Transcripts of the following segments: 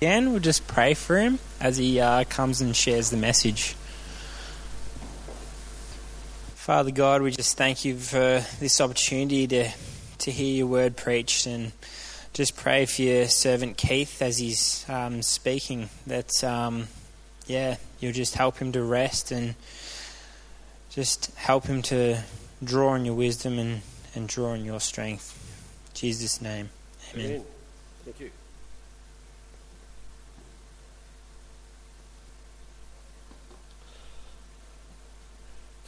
Dan, we'll just pray for him as he comes and shares the message. Father God, we just thank you for this opportunity to hear your word preached, and just pray for your servant Keith as he's speaking, that you'll just help him to rest and just help him to draw on your wisdom and draw on your strength. In Jesus' name, amen. Thank you.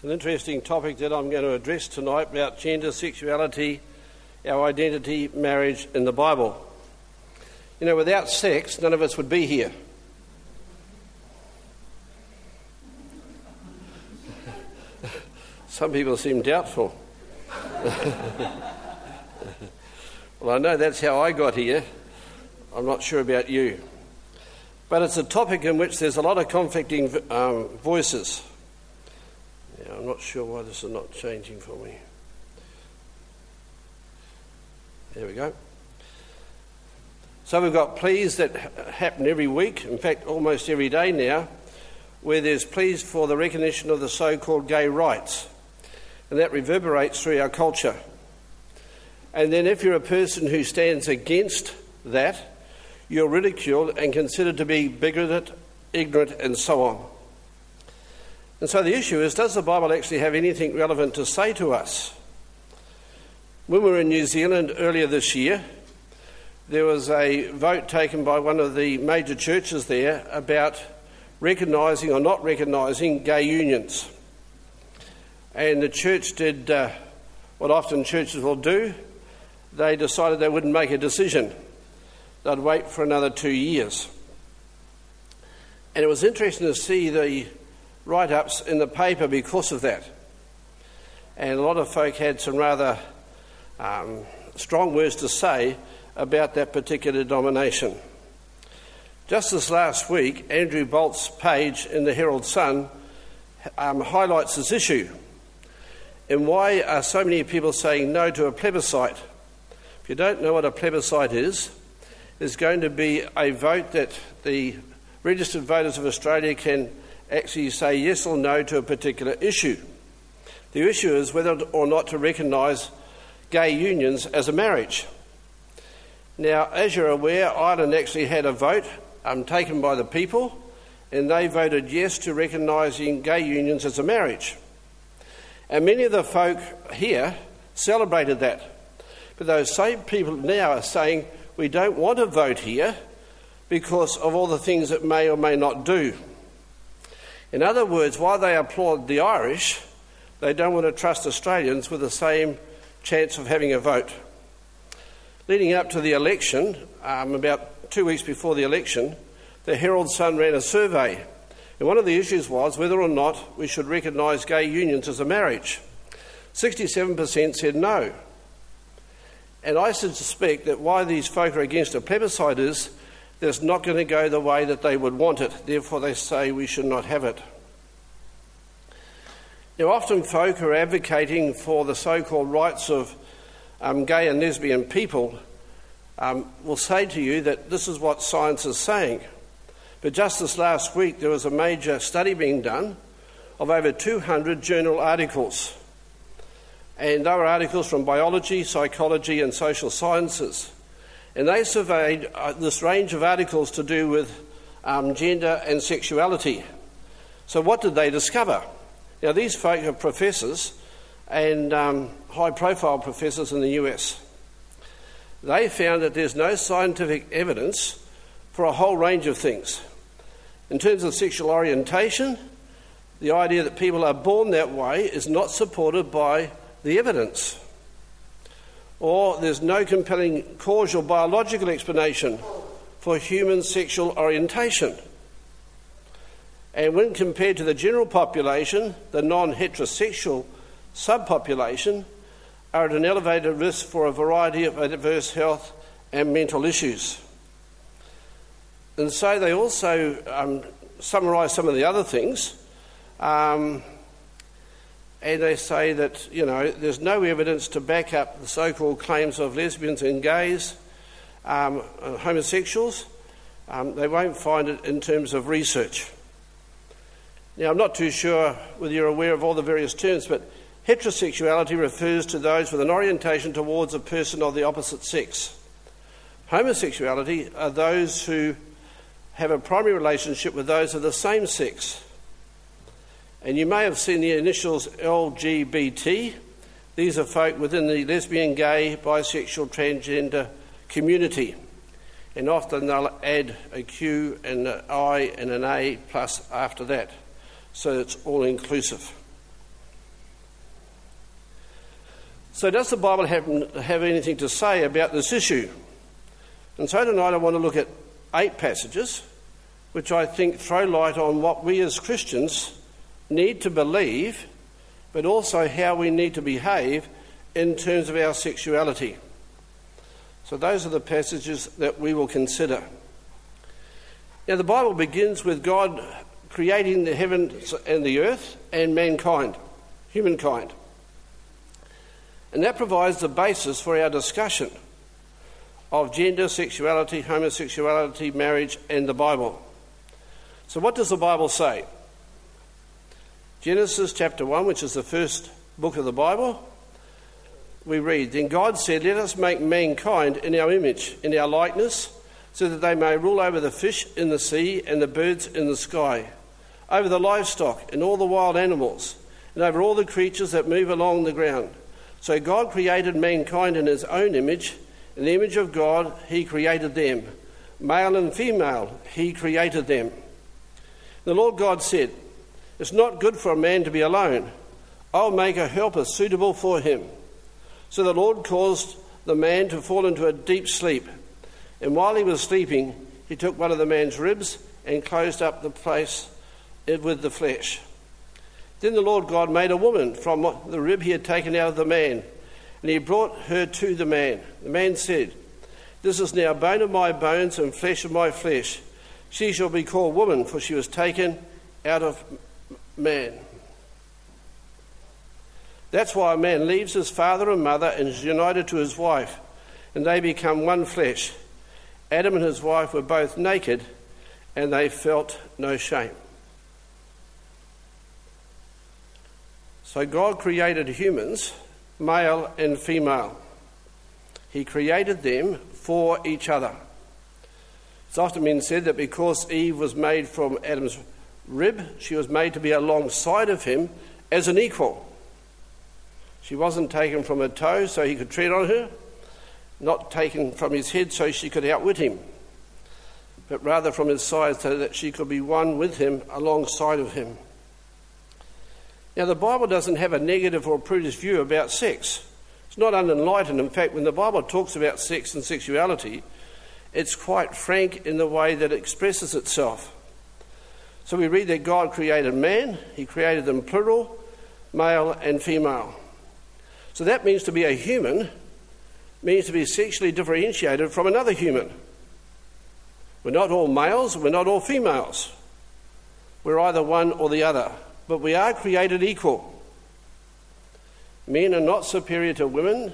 It's an interesting topic that I'm going to address tonight about gender, sexuality, our identity, marriage in the Bible. You know, without sex, none of us would be here. Some people seem doubtful. Well, I know that's how I got here. I'm not sure about you. But it's a topic in which there's a lot of conflicting voices. Yeah, I'm not sure why this is not changing for me. There we go. So we've got pleas that happen every week, in fact almost every day now, where there's pleas for the recognition of the so-called gay rights, and that reverberates through our culture. And then if you're a person who stands against that, you're ridiculed and considered to be bigoted, ignorant and so on. And so the issue is, does the Bible actually have anything relevant to say to us? When we were in New Zealand earlier this year, there was a vote taken by one of the major churches there about recognising or not recognising gay unions. And the church did what often churches will do. They decided they wouldn't make a decision. They'd wait for another 2 years. And it was interesting to see the write-ups in the paper because of that. And a lot of folk had some rather strong words to say about that particular denomination. Just this last week, Andrew Bolt's page in the Herald Sun highlights this issue. And why are so many people saying no to a plebiscite? If you don't know what a plebiscite is, it's going to be a vote that the registered voters of Australia can actually say yes or no to a particular issue. The issue is whether or not to recognise gay unions as a marriage. Now, as you're aware, Ireland actually had a vote taken by the people, and they voted yes to recognising gay unions as a marriage. And many of the folk here celebrated that. But those same people now are saying, we don't want to vote here because of all the things it may or may not do. In other words, while they applaud the Irish, they don't want to trust Australians with the same chance of having a vote. Leading up to the election, about 2 weeks before the election, the Herald Sun ran a survey, and one of the issues was whether or not we should recognise gay unions as a marriage. 67% said no. And I suspect that why these folk are against a plebiscite is that it's not going to go the way that they would want it, therefore they say we should not have it. Now, often folk are advocating for the so-called rights of gay and lesbian people will say to you that this is what science is saying. But just this last week, there was a major study being done of over 200 journal articles. And there were articles from biology, psychology and social sciences. And they surveyed this range of articles to do with gender and sexuality. So what did they discover? Now, these folk are professors and high-profile professors in the US. They found that there's no scientific evidence for a whole range of things. In terms of sexual orientation, the idea that people are born that way is not supported by the evidence. Or there's no compelling causal biological explanation for human sexual orientation. And when compared to the general population, the non-heterosexual subpopulation are at an elevated risk for a variety of adverse health and mental issues. And so they also summarise some of the other things, and they say that, you know, there's no evidence to back up the so-called claims of lesbians and gays, homosexuals, They won't find it in terms of research. Now, I'm not too sure whether you're aware of all the various terms, but heterosexuality refers to those with an orientation towards a person of the opposite sex. Homosexuality are those who have a primary relationship with those of the same sex. And you may have seen the initials LGBT. These are folk within the lesbian, gay, bisexual, transgender community. And often they'll add a Q and an I and an A plus after that. So it's all inclusive. So does the Bible have anything to say about this issue? And so tonight I want to look at 8 passages which I think throw light on what we as Christians need to believe, but also how we need to behave in terms of our sexuality. So those are the passages that we will consider. Now, the Bible begins with God creating the heavens and the earth and mankind, humankind. And that provides the basis for our discussion of gender, sexuality, homosexuality, marriage, and the Bible. So what does the Bible say? Genesis chapter 1, which is the first book of the Bible, we read, "Then God said, let us make mankind in our image, in our likeness, so that they may rule over the fish in the sea and the birds in the sky, over the livestock and all the wild animals, and over all the creatures that move along the ground. So God created mankind in his own image. In the image of God, he created them. Male and female, he created them. The Lord God said, it's not good for a man to be alone. I'll make a helper suitable for him. So the Lord caused the man to fall into a deep sleep. And while he was sleeping, he took one of the man's ribs and closed up the place with the flesh. Then the Lord God made a woman from the rib he had taken out of the man, and he brought her to the man. The man said, this is now bone of my bones and flesh of my flesh. She shall be called woman, for she was taken out of man. That's why a man leaves his father and mother and is united to his wife, and they become one flesh. Adam and his wife were both naked, and they felt no shame." So God created humans, male and female. He created them for each other. It's often been said that because Eve was made from Adam's rib, she was made to be alongside of him as an equal. She wasn't taken from her toe so he could tread on her, not taken from his head so she could outwit him, but rather from his side so that she could be one with him, alongside of him. Now, the Bible doesn't have a negative or prudish view about sex. It's not unenlightened. In fact, when the Bible talks about sex and sexuality, it's quite frank in the way that it expresses itself. So we read that God created man. He created them plural, male and female. So that means to be a human means to be sexually differentiated from another human. We're not all males. We're not all females. We're either one or the other. But we are created equal. Men are not superior to women.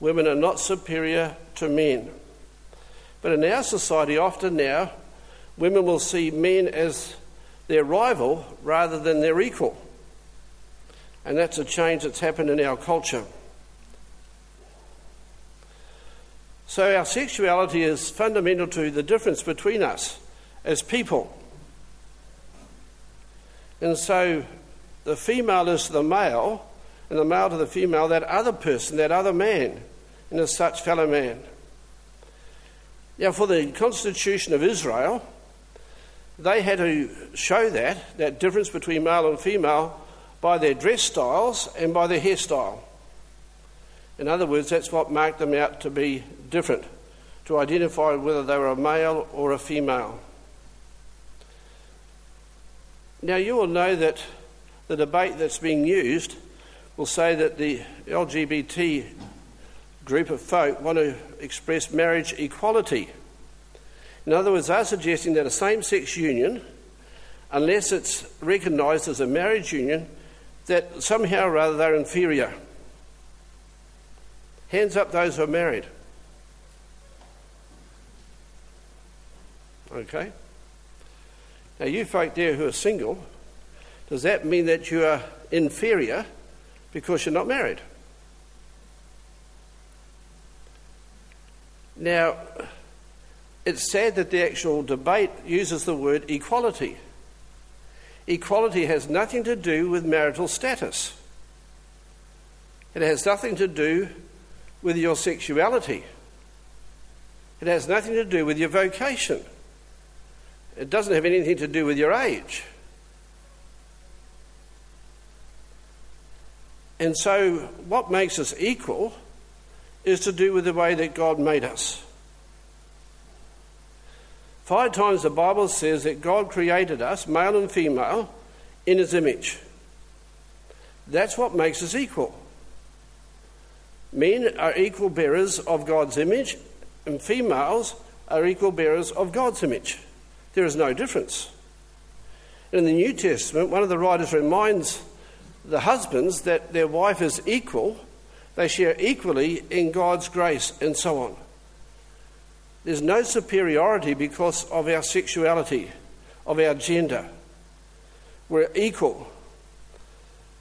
Women are not superior to men. But in our society, often now, women will see men as their rival rather than their equal. And that's a change that's happened in our culture. So our sexuality is fundamental to the difference between us as people. And so the female is the male, and the male to the female, that other person, that other man, and as such, fellow man. Now, for the Constitution of Israel, they had to show that difference between male and female by their dress styles and by their hairstyle. In other words, that's what marked them out to be different, to identify whether they were a male or a female. Now, you will know that the debate that's being used will say that the LGBT group of folk want to express marriage equality. In other words, they're suggesting that a same-sex union, unless it's recognised as a marriage union, that somehow or other they're inferior. Hands up those who are married. Okay? Now, you folk there who are single, does that mean that you are inferior because you're not married? Now, it's sad that the actual debate uses the word equality. Equality has nothing to do with marital status. It has nothing to do with your sexuality. It has nothing to do with your vocation. It doesn't have anything to do with your age. And so what makes us equal is to do with the way that God made us. 5 times the Bible says that God created us, male and female, in his image. That's what makes us equal. Men are equal bearers of God's image, and females are equal bearers of God's image. There is no difference. In the New Testament, one of the writers reminds the husbands that their wife is equal. They share equally in God's grace and so on. There's no superiority because of our sexuality, of our gender. We're equal,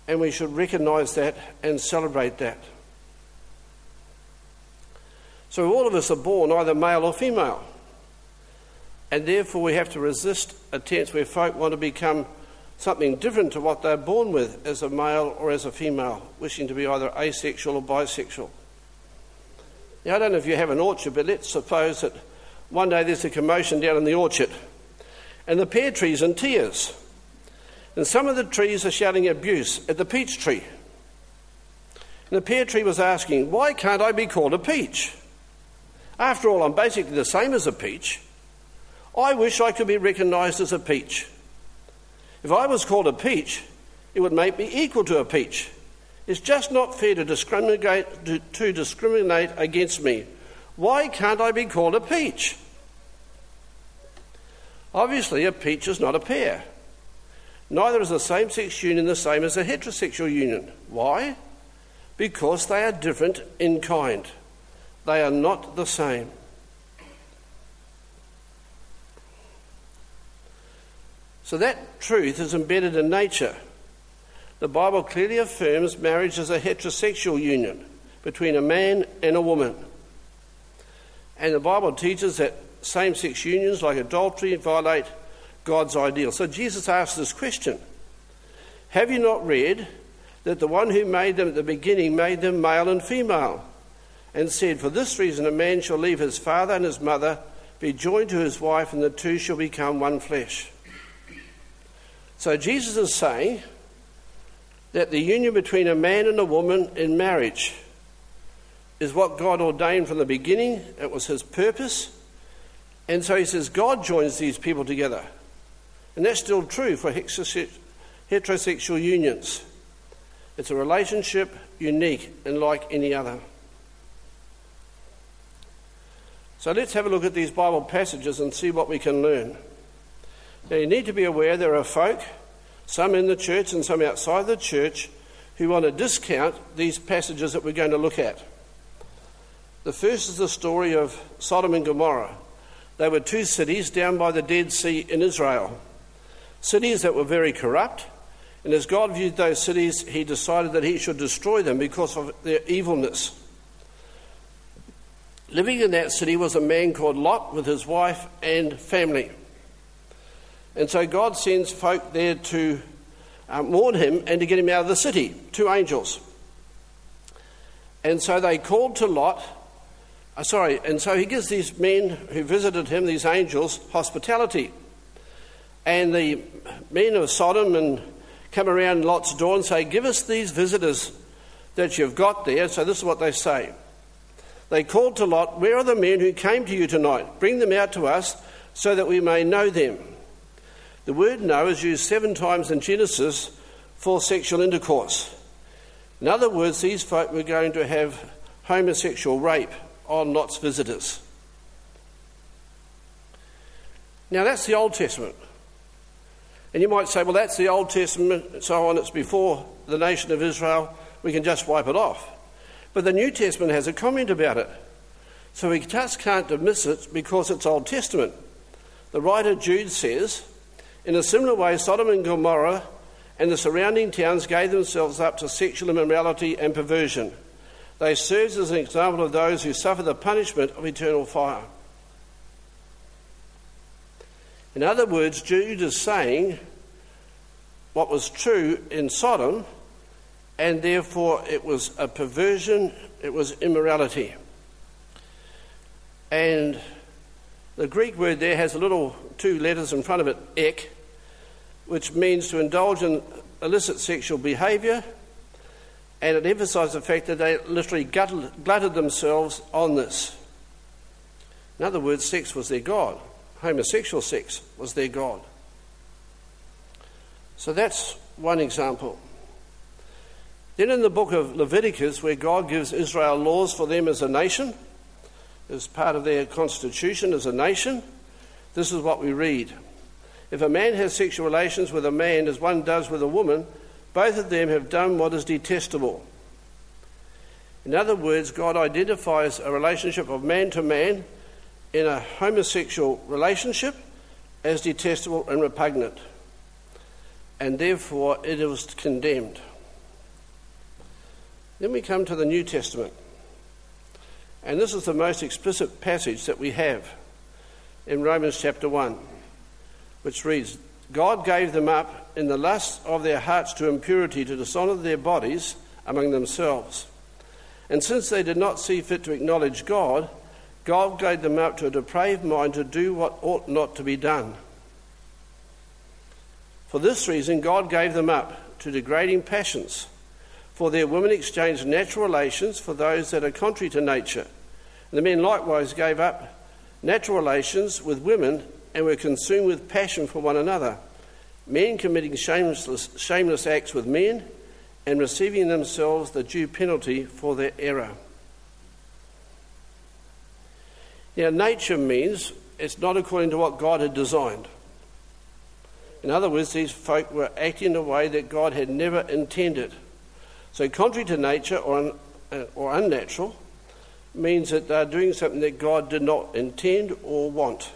and we should recognise that and celebrate that. So all of us are born either male or female, and therefore we have to resist attempts where folk want to become something different to what they're born with as a male or as a female, wishing to be either asexual or bisexual. Now, I don't know if you have an orchard, but let's suppose that one day there's a commotion down in the orchard, and the pear tree's in tears, and some of the trees are shouting abuse at the peach tree. And the pear tree was asking, why can't I be called a peach? After all, I'm basically the same as a peach. I wish I could be recognised as a peach. If I was called a peach, it would make me equal to a peach. It's just not fair to discriminate against me. Why can't I be called a peach? Obviously, a peach is not a pear. Neither is a same-sex union the same as a heterosexual union. Why? Because they are different in kind. They are not the same. So that truth is embedded in nature. The Bible clearly affirms marriage is a heterosexual union between a man and a woman. And the Bible teaches that same-sex unions like adultery violate God's ideal. So Jesus asks this question, have you not read that the one who made them at the beginning made them male and female, and said, for this reason a man shall leave his father and his mother, be joined to his wife, and the two shall become one flesh. So Jesus is saying that the union between a man and a woman in marriage is what God ordained from the beginning. It was his purpose. And so he says God joins these people together. And that's still true for heterosexual unions. It's a relationship unique and like any other. So let's have a look at these Bible passages and see what we can learn. Now you need to be aware there are folk, some in the church and some outside the church, who want to discount these passages that we're going to look at. The first is the story of Sodom and Gomorrah. They were 2 cities down by the Dead Sea in Israel. Cities that were very corrupt. And as God viewed those cities, he decided that he should destroy them because of their evilness. Living in that city was a man called Lot with his wife and family. And so God sends folk there to warn him and to get him out of the city, 2 angels. And so they called to Lot, and so he gives these men who visited him, these angels, hospitality. And the men of Sodom and come around Lot's door and say, give us these visitors that you've got there. So this is what they say. They called to Lot, where are the men who came to you tonight? Bring them out to us so that we may know them. The word know is used 7 times in Genesis for sexual intercourse. In other words, these folk were going to have homosexual rape on Lot's visitors. Now that's the Old Testament. And you might say, well, that's the Old Testament and so on, it's before the nation of Israel, we can just wipe it off. But the New Testament has a comment about it. So we just can't dismiss it because it's Old Testament. The writer Jude says, in a similar way, Sodom and Gomorrah and the surrounding towns gave themselves up to sexual immorality and perversion. They served as an example of those who suffer the punishment of eternal fire. In other words, Jude is saying what was true in Sodom, and therefore it was a perversion, it was immorality. And the Greek word there has a little two letters in front of it, ek, which means to indulge in illicit sexual behaviour, and it emphasised the fact that they literally glutted themselves on this. In other words, sex was their god. Homosexual sex was their god. So that's one example. Then in the book of Leviticus, where God gives Israel laws for them as a nation, as part of their constitution as a nation, this is what we read. If a man has sexual relations with a man as one does with a woman, both of them have done what is detestable. In other words, God identifies a relationship of man to man in a homosexual relationship as detestable and repugnant, and therefore it was condemned. Then we come to the New Testament, and this is the most explicit passage that we have in Romans chapter 1, which reads, God gave them up in the lust of their hearts to impurity, to dishonour their bodies among themselves. And since they did not see fit to acknowledge God, God gave them up to a depraved mind to do what ought not to be done. For this reason, God gave them up to degrading passions. For their women exchanged natural relations for those that are contrary to nature. And the men likewise gave up natural relations with women and were consumed with passion for one another, men committing shameless acts with men and receiving themselves the due penalty for their error. Now, nature means it's not according to what God had designed. In other words, these folk were acting in a way that God had never intended. So contrary to nature or unnatural means that they're doing something that God did not intend or want.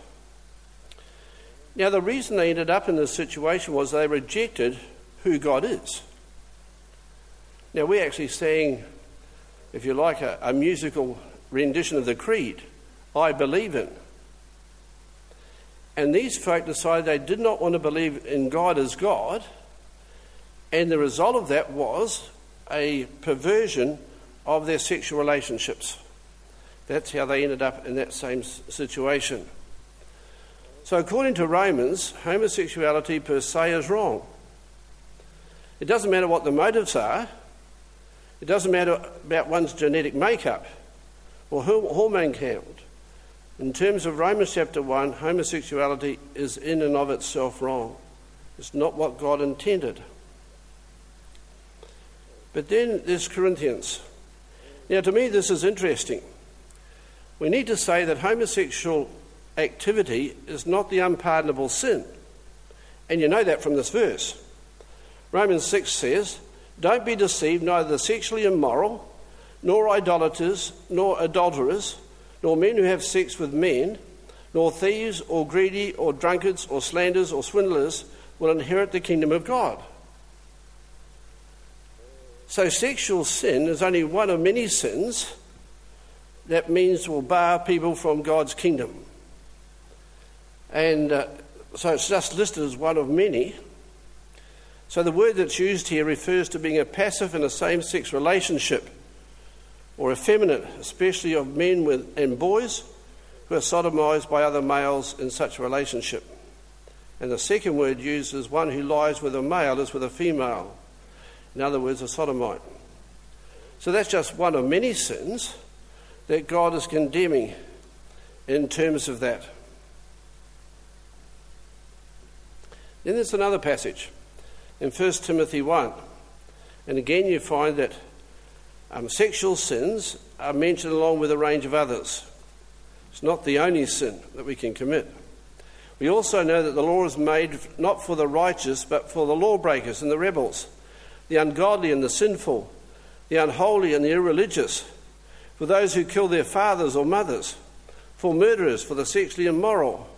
Now, the reason they ended up in this situation was they rejected who God is. Now, we're actually saying, if you like, a musical rendition of the creed, I believe in. And these folk decided they did not want to believe in God as God, and the result of that was a perversion of their sexual relationships. That's how they ended up in that same situation. So according to Romans, homosexuality per se is wrong. It doesn't matter what the motives are. It doesn't matter about one's genetic makeup or hormone count. In terms of Romans chapter 1, homosexuality is in and of itself wrong. It's not what God intended. But then there's Corinthians. Now, to me, this is interesting. We need to say that homosexual activity is not the unpardonable sin. And you know that from this verse. Romans 6 says, don't be deceived, neither the sexually immoral, nor idolaters, nor adulterers, nor men who have sex with men, nor thieves, or greedy, or drunkards, or slanderers, or swindlers will inherit the kingdom of God. So sexual sin is only one of many sins that means will bar people from God's kingdom. And so it's just listed as one of many. So the word that's used here refers to being a passive in a same-sex relationship, or effeminate, especially of men and boys who are sodomised by other males in such a relationship. And the second word used is one who lies with a male as with a female. In other words, a sodomite. So that's just one of many sins that God is condemning in terms of that. Then there's another passage in 1 Timothy 1. And again you find that sexual sins are mentioned along with a range of others. It's not the only sin that we can commit. We also know that the law is made not for the righteous but for the lawbreakers and the rebels, the ungodly and the sinful, the unholy and the irreligious, for those who kill their fathers or mothers, for murderers, for the sexually immoral,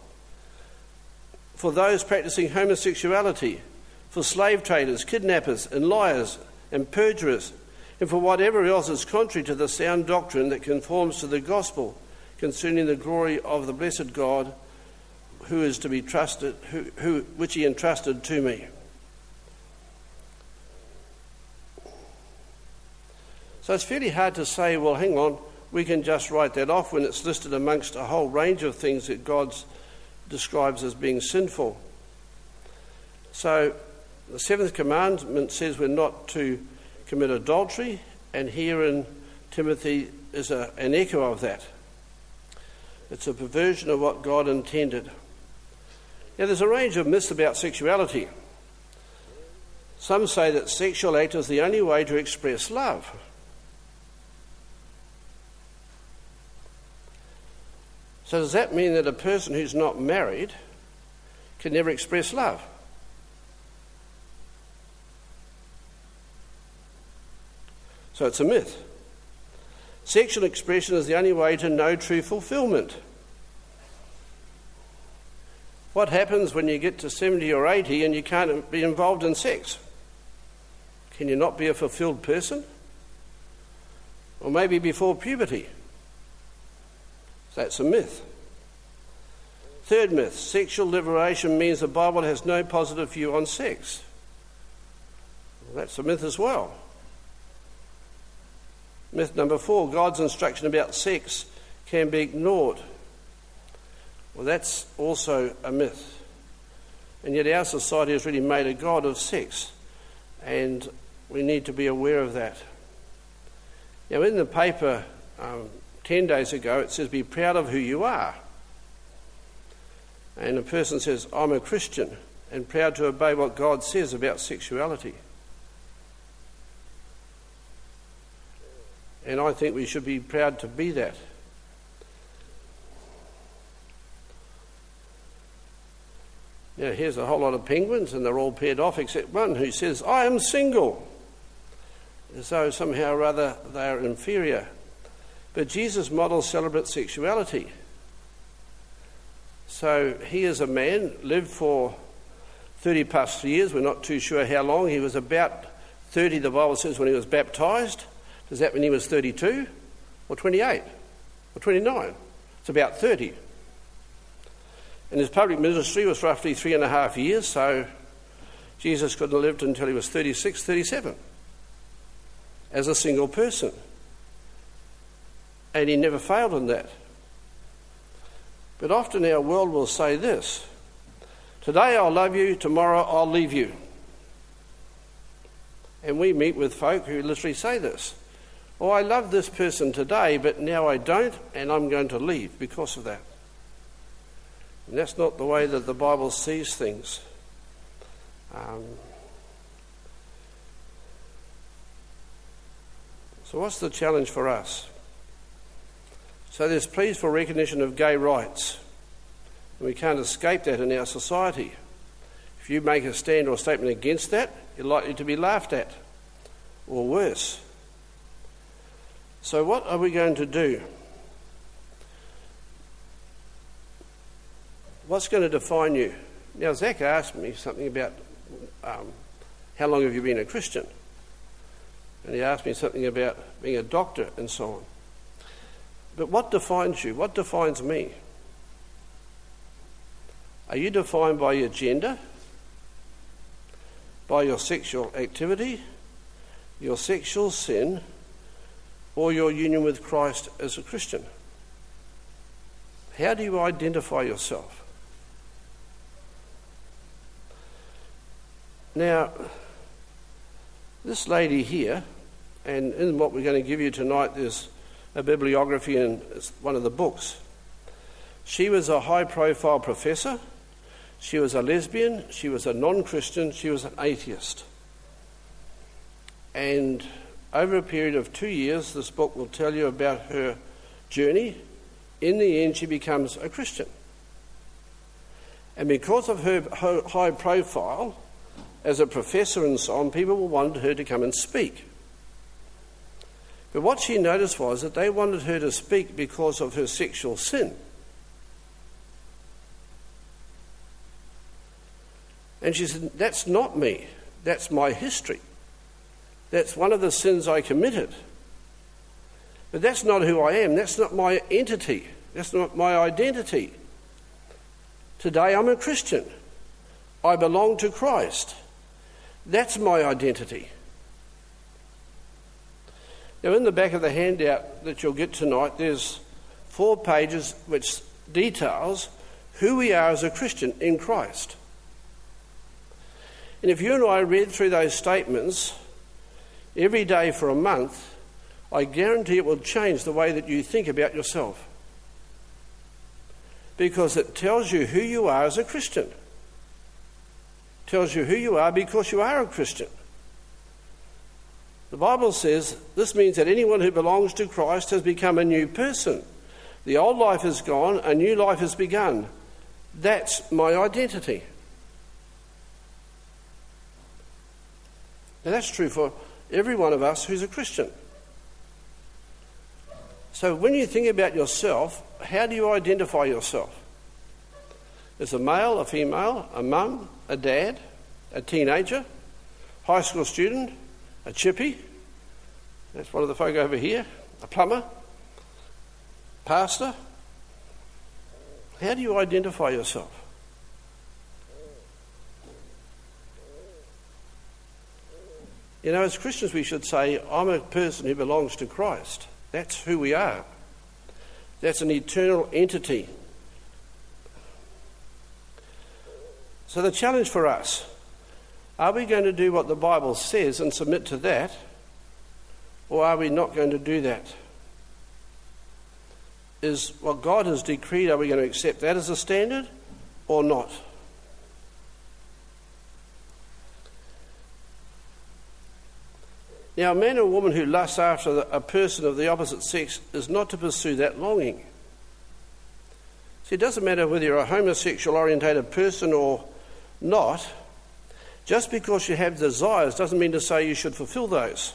for those practicing homosexuality, for slave traders, kidnappers and liars and perjurers, and for whatever else is contrary to the sound doctrine that conforms to the gospel concerning the glory of the blessed God who is to be trusted, which he entrusted to me. So it's fairly hard to say, well, hang on, we can just write that off when it's listed amongst a whole range of things that God describes as being sinful. So the seventh commandment says we're not to commit adultery, and here in Timothy is an echo of that. It's a perversion of what God intended. Now there's a range of myths about sexuality. Some say that sexual act is the only way to express love. So does that mean that a person who's not married can never express love? So it's a myth. Sexual expression is the only way to know true fulfillment. What happens when you get to 70 or 80 and you can't be involved in sex? Can you not be a fulfilled person? Or maybe before puberty? That's a myth. Third myth, sexual liberation means the Bible has no positive view on sex. That's a myth as well. Myth number 4, God's instruction about sex can be ignored. Well, that's also a myth. And yet our society has really made a god of sex, and we need to be aware of that. Now, in the paper 10 days ago, it says, be proud of who you are. And a person says, I'm a Christian and proud to obey what God says about sexuality. And I think we should be proud to be that. Now, here's a whole lot of penguins, and they're all paired off except one who says, I am single, as though somehow or other they are inferior. But Jesus' model celebrates sexuality. So he is a man, lived for 30 plus years, we're not too sure how long. He was about 30, the Bible says, when he was baptised. Does that mean he was 32 or 28 or 29? It's about 30. And his public ministry was roughly 3.5 years, so Jesus couldn't have lived until he was 36, 37 as a single person. And he never failed in that. But often our world will say this, today I'll love you, tomorrow I'll leave you. And we meet with folk who literally say this. Oh, I love this person today, but now I don't, and I'm going to leave because of that. And that's not the way that the Bible sees things. So what's the challenge for us? So there's pleas for recognition of gay rights. We can't escape that in our society. If you make a stand or statement against that, you're likely to be laughed at, or worse. So what are we going to do? What's going to define you? Now, Zach asked me something about how long have you been a Christian? And he asked me something about being a doctor and so on. But what defines you? What defines me? Are you defined by your gender? By your sexual activity? Your sexual sin? Or your union with Christ as a Christian? How do you identify yourself? Now, this lady here, and in what we're going to give you tonight, there's a bibliography in one of the books. She was a high-profile professor. She was a lesbian. She was a non-Christian. She was an atheist. And over a period of 2 years, this book will tell you about her journey. In the end, she becomes a Christian. And because of her high profile as a professor and so on, people wanted her to come and speak. But what she noticed was that they wanted her to speak because of her sexual sin. And she said, that's not me. That's my history. That's one of the sins I committed. But that's not who I am. That's not my entity. That's not my identity. Today I'm a Christian. I belong to Christ. That's my identity. Now, in the back of the handout that you'll get tonight, there's 4 pages which details who we are as a Christian in Christ. And if you and I read through those statements every day for a month, I guarantee it will change the way that you think about yourself. Because it tells you who you are as a Christian. It tells you who you are because you are a Christian. The Bible says this means that anyone who belongs to Christ has become a new person. The old life is gone, a new life has begun. That's my identity. Now that's true for every one of us who's a Christian. So when you think about yourself, how do you identify yourself? As a male, a female, a mum, a dad, a teenager, high school student, a chippy, that's one of the folk over here, a plumber, pastor. How do you identify yourself? You know, as Christians we should say, I'm a person who belongs to Christ. That's who we are. That's an eternal entity. So the challenge for us, are we going to do what the Bible says and submit to that, or are we not going to do that? Is what God has decreed, are we going to accept that as a standard or not? Now, a man or woman who lusts after a person of the opposite sex is not to pursue that longing. See, it doesn't matter whether you're a homosexual orientated person or not. Just because you have desires doesn't mean to say you should fulfill those.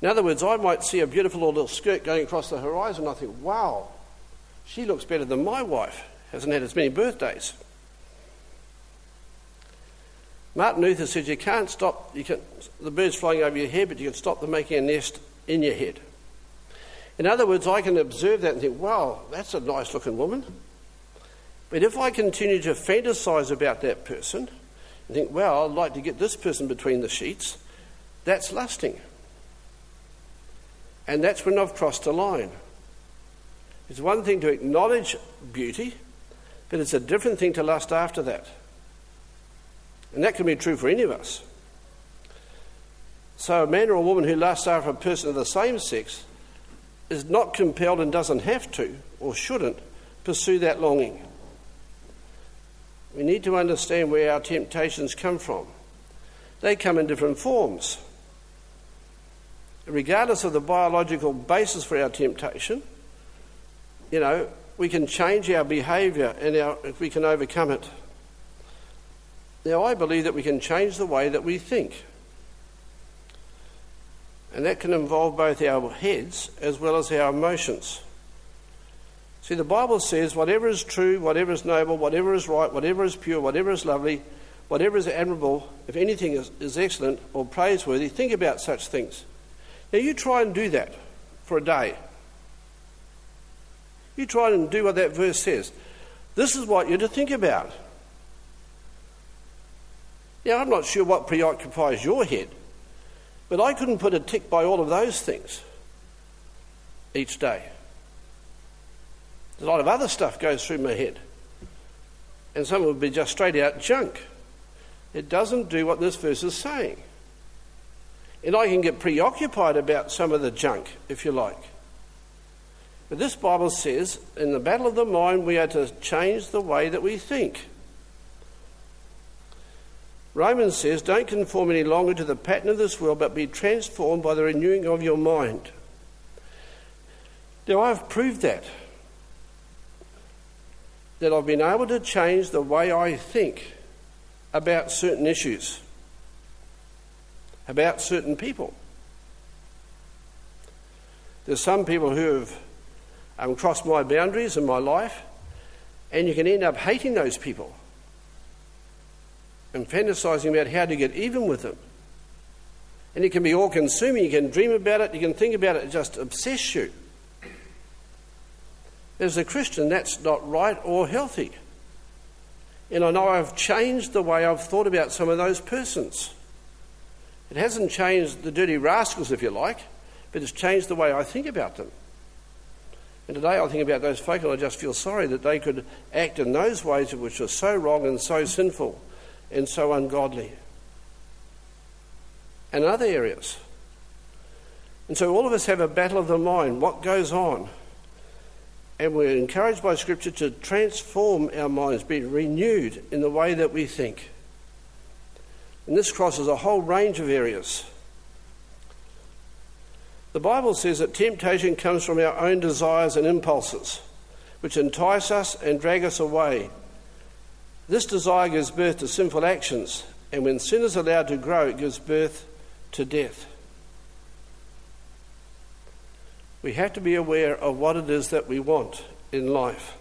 In other words, I might see a beautiful little skirt going across the horizon and I think, wow, she looks better than my wife, hasn't had as many birthdays. Martin Luther said you can't stop the birds flying over your head, but you can stop them making a nest in your head. In other words, I can observe that and think, wow, that's a nice looking woman. But if I continue to fantasize about that person and think, wow, I'd like to get this person between the sheets, that's lusting. And that's when I've crossed a line. It's one thing to acknowledge beauty, but it's a different thing to lust after that. And that can be true for any of us. So a man or a woman who lusts after a person of the same sex is not compelled and doesn't have to, or shouldn't, pursue that longing. We need to understand where our temptations come from. They come in different forms. Regardless of the biological basis for our temptation, you know, we can change our behaviour and if we can overcome it. Now, I believe that we can change the way that we think. And that can involve both our heads as well as our emotions. See, the Bible says whatever is true, whatever is noble, whatever is right, whatever is pure, whatever is lovely, whatever is admirable, if anything is excellent or praiseworthy, think about such things. Now, you try and do that for a day. You try and do what that verse says. This is what you're to think about. Now, I'm not sure what preoccupies your head, but I couldn't put a tick by all of those things each day. A lot of other stuff goes through my head, and some would be just straight out junk. It doesn't do what this verse is saying. And I can get preoccupied about some of the junk, if you like. But this Bible says, in the battle of the mind, we are to change the way that we think. Romans says, don't conform any longer to the pattern of this world, but be transformed by the renewing of your mind. Now, I've proved that I've been able to change the way I think about certain issues, about certain people. There's some people who have crossed my boundaries in my life, and you can end up hating those people. and fantasizing about how to get even with them. And it can be all-consuming. You can dream about it. You can think about it. It just obsesses you. As a Christian, that's not right or healthy. And I know I've changed the way I've thought about some of those persons. It hasn't changed the dirty rascals, if you like, but it's changed the way I think about them. And today I think about those folk and I just feel sorry that they could act in those ways which are so wrong and so sinful and so ungodly. And in other areas. And so all of us have a battle of the mind, what goes on. And we're encouraged by Scripture to transform our minds, be renewed in the way that we think. And this crosses a whole range of areas. The Bible says that temptation comes from our own desires and impulses, which entice us and drag us away. This desire gives birth to sinful actions, and when sin is allowed to grow, it gives birth to death. We have to be aware of what it is that we want in life.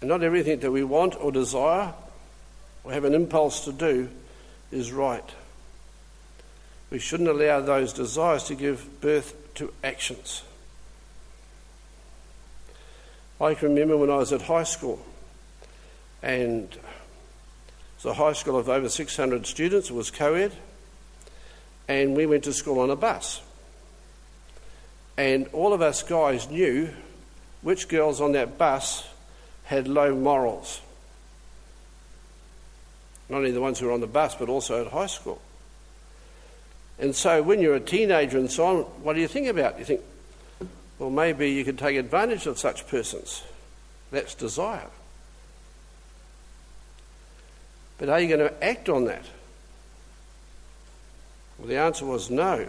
And not everything that we want or desire or have an impulse to do is right. We shouldn't allow those desires to give birth to actions. I can remember when I was at high school, and it was a high school of over 600 students. It was co-ed, and we went to school on a bus. And all of us guys knew which girls on that bus had low morals. Not only the ones who were on the bus, but also at high school. And so when you're a teenager and so on, what do you think about? You think, well, maybe you could take advantage of such persons. That's desire. But are you going to act on that? Well, the answer was no.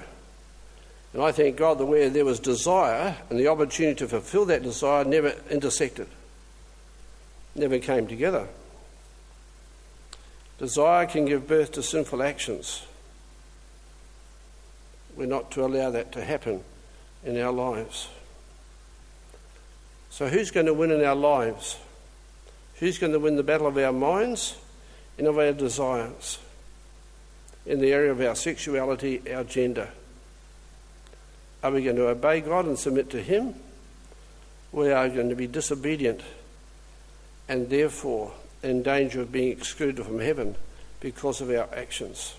And I thank God that where there was desire and the opportunity to fulfill that desire never intersected, never came together. Desire can give birth to sinful actions. We're not to allow that to happen in our lives. So who's going to win in our lives? Who's going to win the battle of our minds and of our desires in the area of our sexuality, our gender? Are we going to obey God and submit to Him? We are going to be disobedient and therefore in danger of being excluded from heaven because of our actions.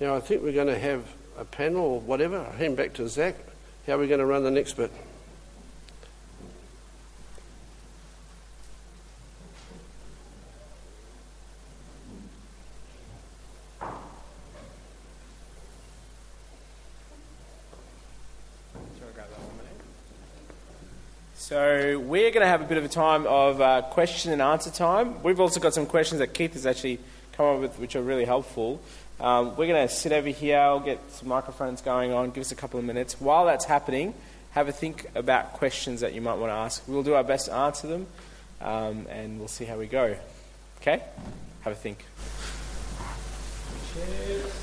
Now, I think we're going to have a panel or whatever. I'll hand back to Zach. How are we going to run the next bit? So we're going to have a bit of a time of question and answer time. We've also got some questions that Keith has actually come up with, which are really helpful. We're going to sit over here. I'll get some microphones going on. Give us a couple of minutes. While that's happening, have a think about questions that you might want to ask. We'll do our best to answer them, and we'll see how we go. Okay? Have a think. Cheers.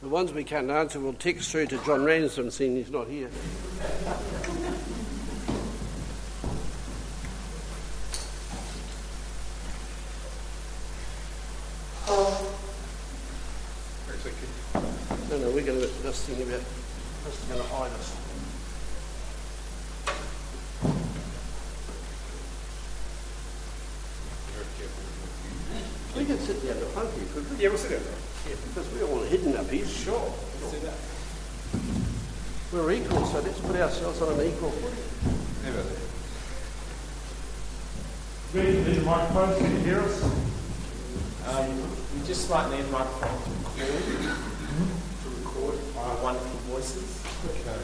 The ones we can't answer, we'll text through to John Ransom, seeing he's not here. No, we're going to just think about this is going to hide us. We can sit down the front here, couldn't we? Yeah, we'll sit down the front. Yeah, because we're all hidden up here. Sure. We're equal, so let's put ourselves on an equal footing. Never. Do you need a microphone? Can you hear us? We just might need a microphone to record our wonderful voices. Okay.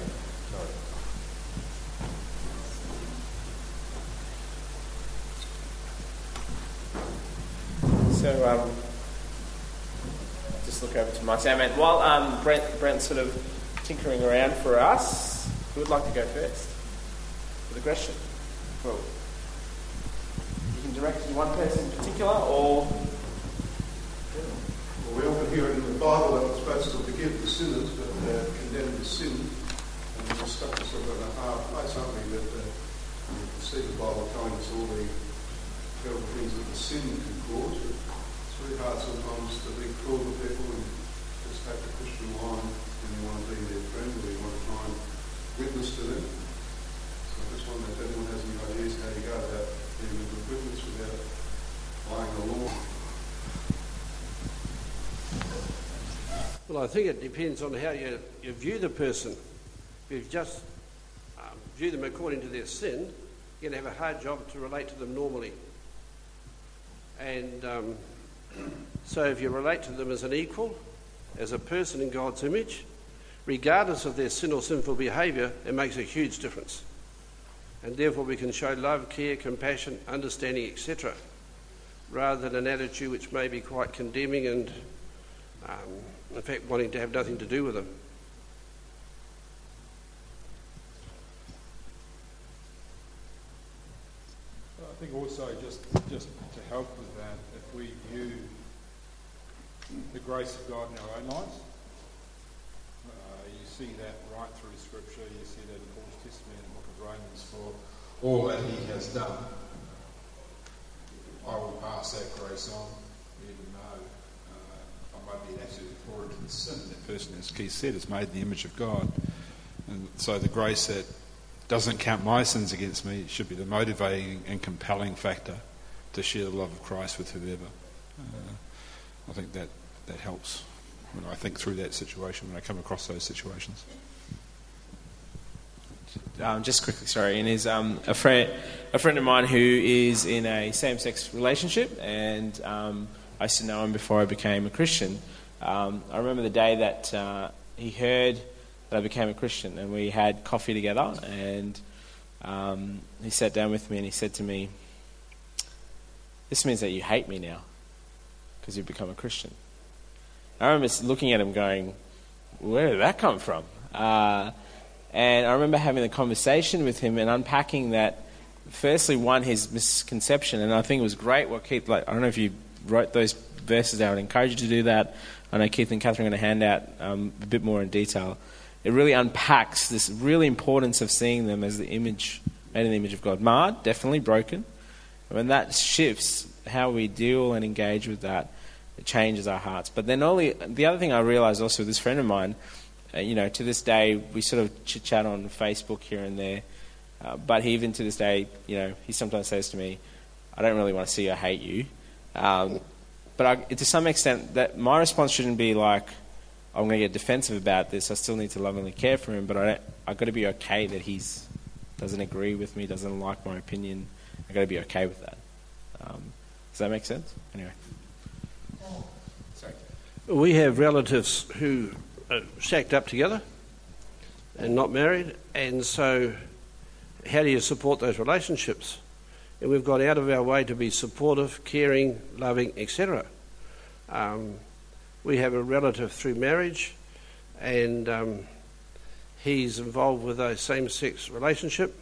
Sorry. So, just look over to my teammate. While Brent's sort of tinkering around for us, who would like to go first with a question? Cool. You can direct it to one person in particular, or... Well, we often hear in the Bible that we're supposed to forgive the sinners, but condemn the sin. sort of in a hard place, aren't we? That you can see the Bible telling us all the terrible things that the sin can cause. It's really hard sometimes to be cruel to people and just take the Christian line when you want to be their friend or you want to try and witness to them. So I just wonder if anyone has any ideas how you go about being a good witness without lying the law. Well, I think it depends on how you view the person. If you just view them according to their sin, you're going to have a hard job to relate to them normally. And so if you relate to them as an equal, as a person in God's image, regardless of their sin or sinful behaviour, it makes a huge difference. And therefore we can show love, care, compassion, understanding, etc., rather than an attitude which may be quite condemning and in fact wanting to have nothing to do with them. I think also just to help with that, if we view the grace of God in our own lives, you see that right through Scripture, you see that in Paul's testimony in the book of Romans, for all that he has done, I will pass that grace on, even though I might be an absolute abhorrent in sin. That person, as Keith said, is made in the image of God. And so the grace that doesn't count my sins against me should be the motivating and compelling factor to share the love of Christ with whoever. I think that helps when I think through that situation, when I come across those situations. Just quickly, sorry, and is a friend of mine who is in a same-sex relationship, and I used to know him before I became a Christian. I remember the day that he heard that I became a Christian, and we had coffee together, and he sat down with me and he said to me, "This means that you hate me now because you've become a Christian." I remember looking at him going, "Where did that come from?" And I remember having a conversation with him and unpacking that, firstly, one, his misconception, and I think it was great what Keith, I don't know if you wrote those verses down, I would encourage you to do that. I know Keith and Catherine are going to hand out a bit more in detail. It really unpacks this really importance of seeing them as the image, made in the image of God. Marred, definitely broken. When that shifts, how we deal and engage with that, it changes our hearts. But then only the other thing I realised also with this friend of mine, to this day, we sort of chit-chat on Facebook here and there. But he, even to this day, he sometimes says to me, "I don't really want to see you, I hate you." But to some extent, that my response shouldn't be like, "I'm going to get defensive about this. I still need to lovingly care for him, but I've got to be okay that he doesn't agree with me, doesn't like my opinion. I've got to be okay with that." Does that make sense? Anyway. Sorry. We have relatives who are shacked up together and not married, and so how do you support those relationships? And we've got out of our way to be supportive, caring, loving, etc. We have a relative through marriage, and he's involved with a same-sex relationship.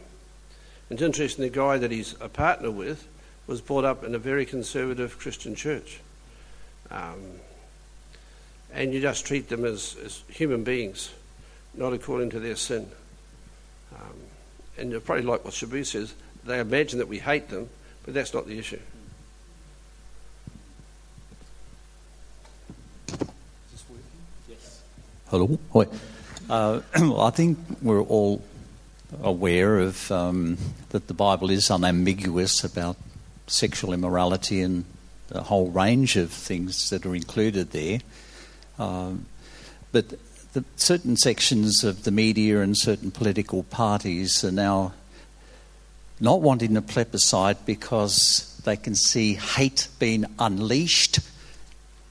It's interesting, the guy that he's a partner with was brought up in a very conservative Christian church. And you just treat them as human beings, not according to their sin. And you're probably like what Shabu says, they imagine that we hate them, but that's not the issue. Is this working? Yes. Hello. Hi. I think we're all aware of that the Bible is unambiguous about sexual immorality and the whole range of things that are included there. But certain sections of the media and certain political parties are now not wanting a plebiscite because they can see hate being unleashed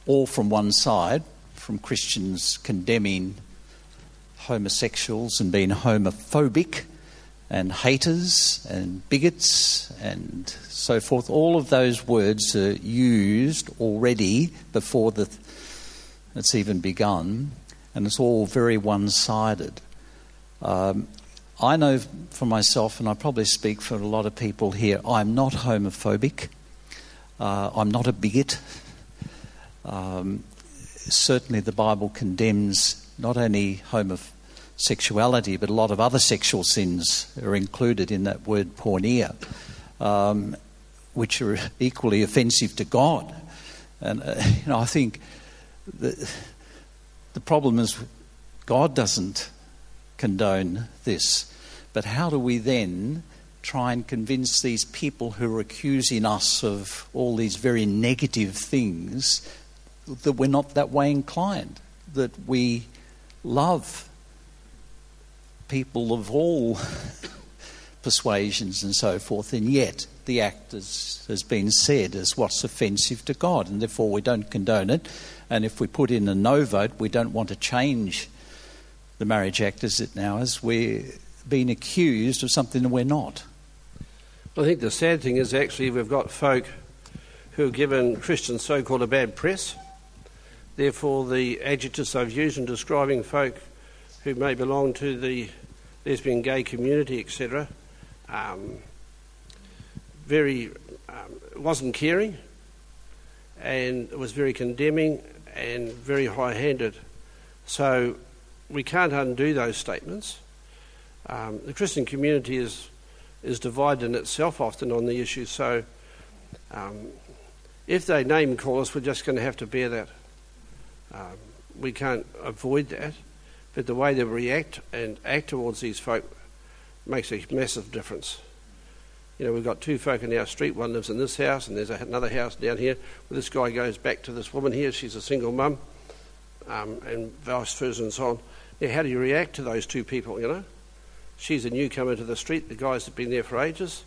all from one side, from Christians condemning homosexuals and being homophobic and haters and bigots and so forth. All of those words are used already before it's even begun, and it's all very one-sided. I know for myself, and I probably speak for a lot of people here, I'm not homophobic. I'm not a bigot. Certainly the Bible condemns not only sexuality, but a lot of other sexual sins are included in that word porneia, which are equally offensive to God. And I think the problem is God doesn't condone this. But how do we then try and convince these people who are accusing us of all these very negative things that we're not that way inclined, that we love people of all persuasions and so forth, and yet the act has been said as what's offensive to God, and therefore we don't condone it. And if we put in a no vote, we don't want to change the Marriage Act as it now is. We're being accused of something that we're not. I think the sad thing is actually we've got folk who have given Christians so-called a bad press. Therefore, the adjectives I've used in describing folk who may belong to the lesbian, gay community, etc., wasn't caring, and it was very condemning and very high-handed. So we can't undo those statements. The Christian community is divided in itself often on the issue, so if they name call us, we're just going to have to bear that. We can't avoid that, but the way they react and act towards these folk makes a massive difference. We've got two folk in our street. One lives in this house, and there's another house down here where this guy goes back to this woman here. She's a single mum, and vice versa and so on. Now, how do you react to those two people, She's a newcomer to the street. The guys have been there for ages.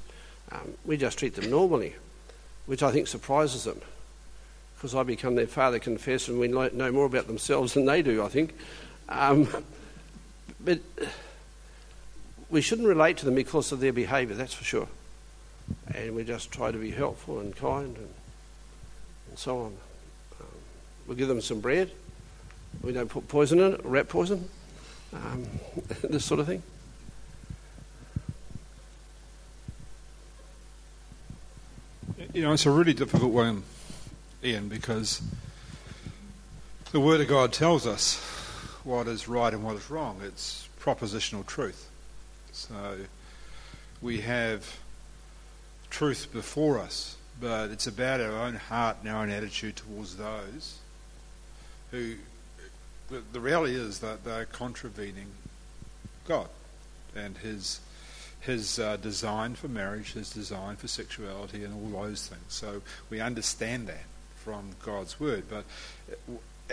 We just treat them normally, which I think surprises them, because I become their father confessor, and we know more about themselves than they do, I think. But we shouldn't relate to them because of their behaviour, that's for sure. And we just try to be helpful and kind and so on. We give them some bread. We don't put poison in it, rat poison, this sort of thing. It's a really difficult one, Ian, because the Word of God tells us what is right and what is wrong. It's propositional truth. So we have truth before us, but it's about our own heart and our own attitude towards those who, the reality is that they're contravening God and His design for marriage, His design for sexuality and all those things. So we understand that from God's Word. But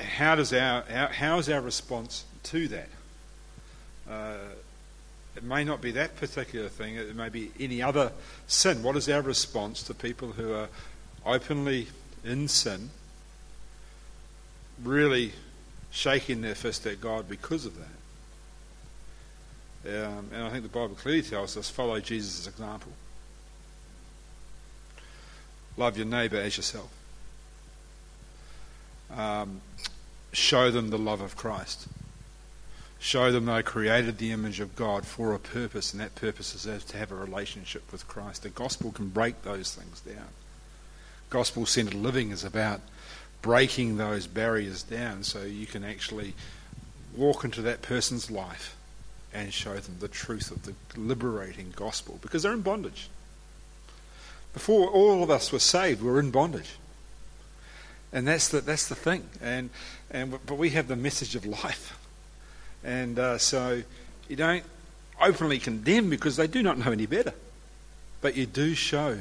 how is our response to that? It may not be that particular thing. It may be any other sin. What is our response to people who are openly in sin, really shaking their fist at God because of that? And I think the Bible clearly tells us, follow Jesus' example. Love your neighbour as yourself. Show them the love of Christ. Show them they created the image of God for a purpose, and that purpose is to have a relationship with Christ. The gospel can break those things down. Gospel-centred living is about breaking those barriers down so you can actually walk into that person's life and show them the truth of the liberating gospel, because they're in bondage. Before all of us were saved, we were in bondage, and that's the thing. But we have the message of life, so you don't openly condemn because they do not know any better, but you do show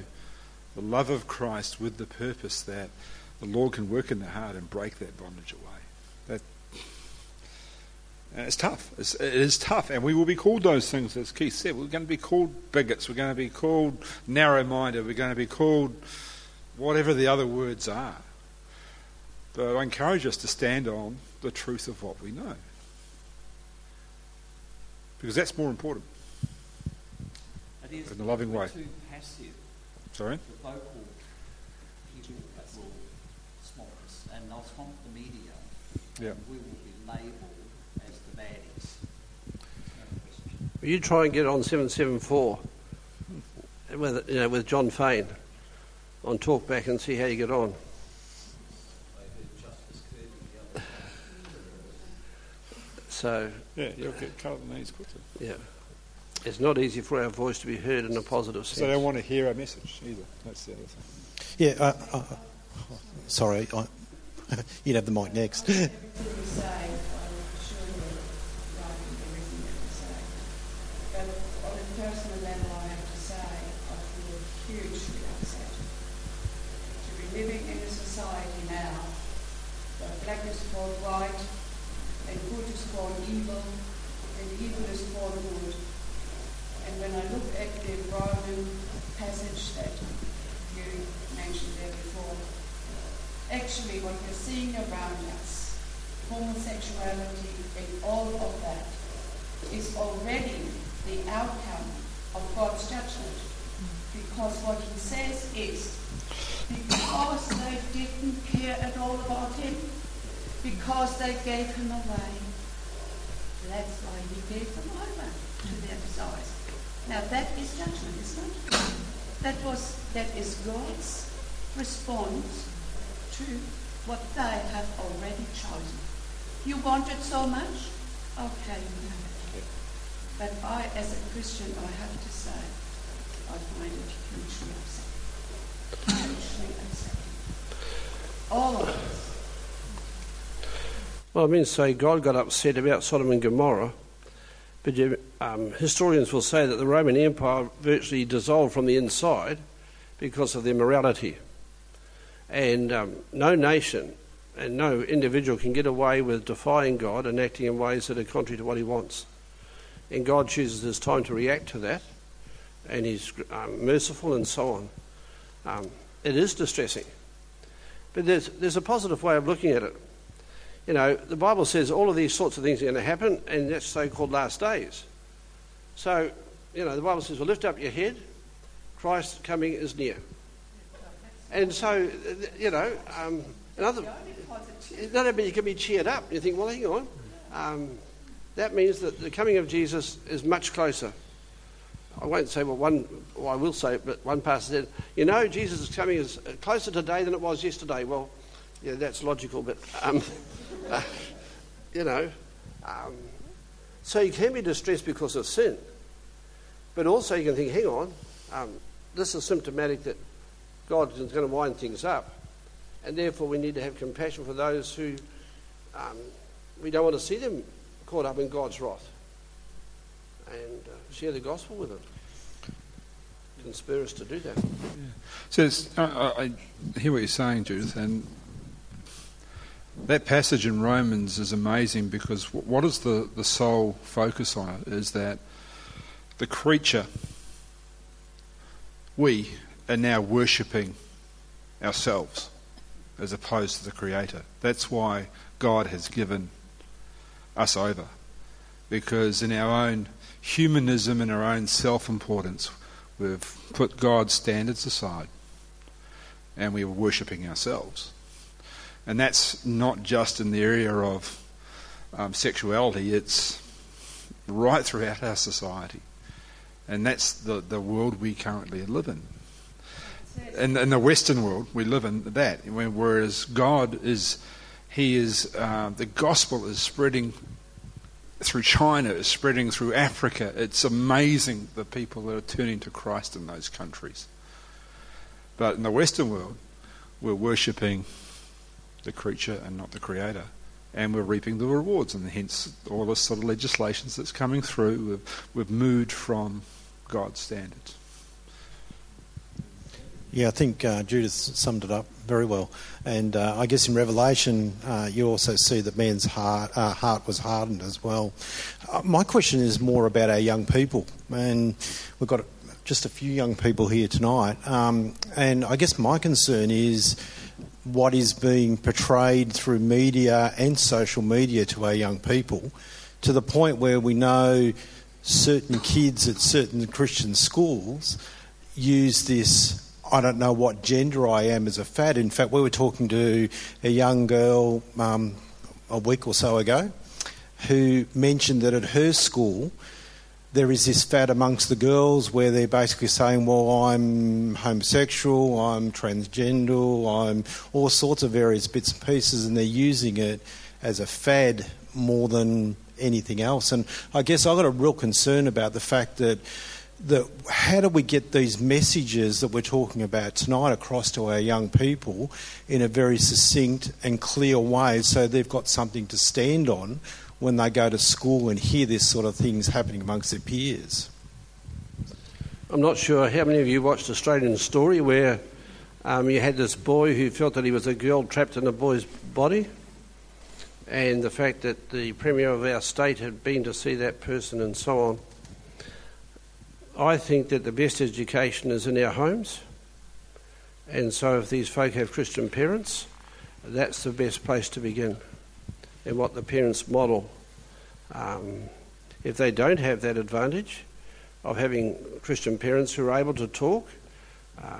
the love of Christ with the purpose that the Lord can work in the heart and break that bondage away. It's tough. It is tough, and we will be called those things, as Keith said. We're going to be called bigots. We're going to be called narrow-minded. We're going to be called whatever the other words are. But I encourage us to stand on the truth of what we know, because that's more important. It is, in a loving way. Too passive. Sorry? The vocal people that will smoke us, and they'll smoke the media. Yeah. We will be labelled. You try and get on 774 with John Fain on Talkback and see how you get on. So yeah, you'll get cut at the knees quickly. Yeah. It's not easy for our voice to be heard in a positive sense. So they don't want to hear our message either. That's the other thing. Yeah. Sorry, you'd have the mic next. Actually, what we're seeing around us, homosexuality and all of that, is already the outcome of God's judgment. Because what he says is, because they didn't care at all about him, because they gave him away, that's why he gave them over to their desires. Now that is judgment, isn't it? That is God's response to what they have already chosen. You want it so much? Okay, you have it. But I, as a Christian, I have to say, I find it hugely upsetting. Hugely upsetting. All of us. Well, I mean, say God got upset about Sodom and Gomorrah, but historians will say that the Roman Empire virtually dissolved from the inside because of their morality. And no nation and no individual can get away with defying God and acting in ways that are contrary to what he wants. And God chooses his time to react to that, and he's merciful and so on. It is distressing. But there's a positive way of looking at it. You know, the Bible says all of these sorts of things are going to happen, and that's so-called last days. So, you know, the Bible says, well, lift up your head, Christ's coming is near. And so, you know, but you can be cheered up. You think, well, hang on. That means that the coming of Jesus is much closer. I won't say what one, well, I will say it, but one pastor said, you know, Jesus' coming is closer today than it was yesterday. Well, yeah, that's logical, but, you know. So you can be distressed because of sin. But also you can think, hang on, this is symptomatic that God is going to wind things up, and therefore we need to have compassion for those who we don't want to see them caught up in God's wrath, and share the gospel with them. Conspire us to do that. Yeah. So it's, I hear what you're saying, Judith, and that passage in Romans is amazing because what is the sole focus on it is that the creature, we are now worshipping ourselves as opposed to the Creator. That's why God has given us over, because in our own humanism and our own self-importance, we've put God's standards aside and we were worshipping ourselves. And that's not just in the area of sexuality, it's right throughout our society, and that's the world we currently live in. In the Western world, we live in that. Whereas God is, the gospel is spreading through China, is spreading through Africa. It's amazing the people that are turning to Christ in those countries. But in the Western world, we're worshipping the creature and not the Creator. And we're reaping the rewards, and hence all this sort of legislation that's coming through. We've moved from God's standards. Yeah, I think Judith summed it up very well. And I guess in Revelation, you also see that man's heart was hardened as well. My question is more about our young people. And we've got just a few young people here tonight. And I guess my concern is what is being portrayed through media and social media to our young people, to the point where we know certain kids at certain Christian schools use this, I don't know what gender I am, as a fad. In fact, we were talking to a young girl a week or so ago who mentioned that at her school there is this fad amongst the girls where they're basically saying, well, I'm homosexual, I'm transgender, I'm all sorts of various bits and pieces, and they're using it as a fad more than anything else. And I guess I got a real concern about the fact that how do we get these messages that we're talking about tonight across to our young people in a very succinct and clear way so they've got something to stand on when they go to school and hear this sort of things happening amongst their peers? I'm not sure how many of you watched Australian Story, where you had this boy who felt that he was a girl trapped in a boy's body, and the fact that the Premier of our state had been to see that person and so on. I think that the best education is in our homes, and so if these folk have Christian parents, that's the best place to begin, and what the parents model. If they don't have that advantage of having Christian parents who are able to talk, I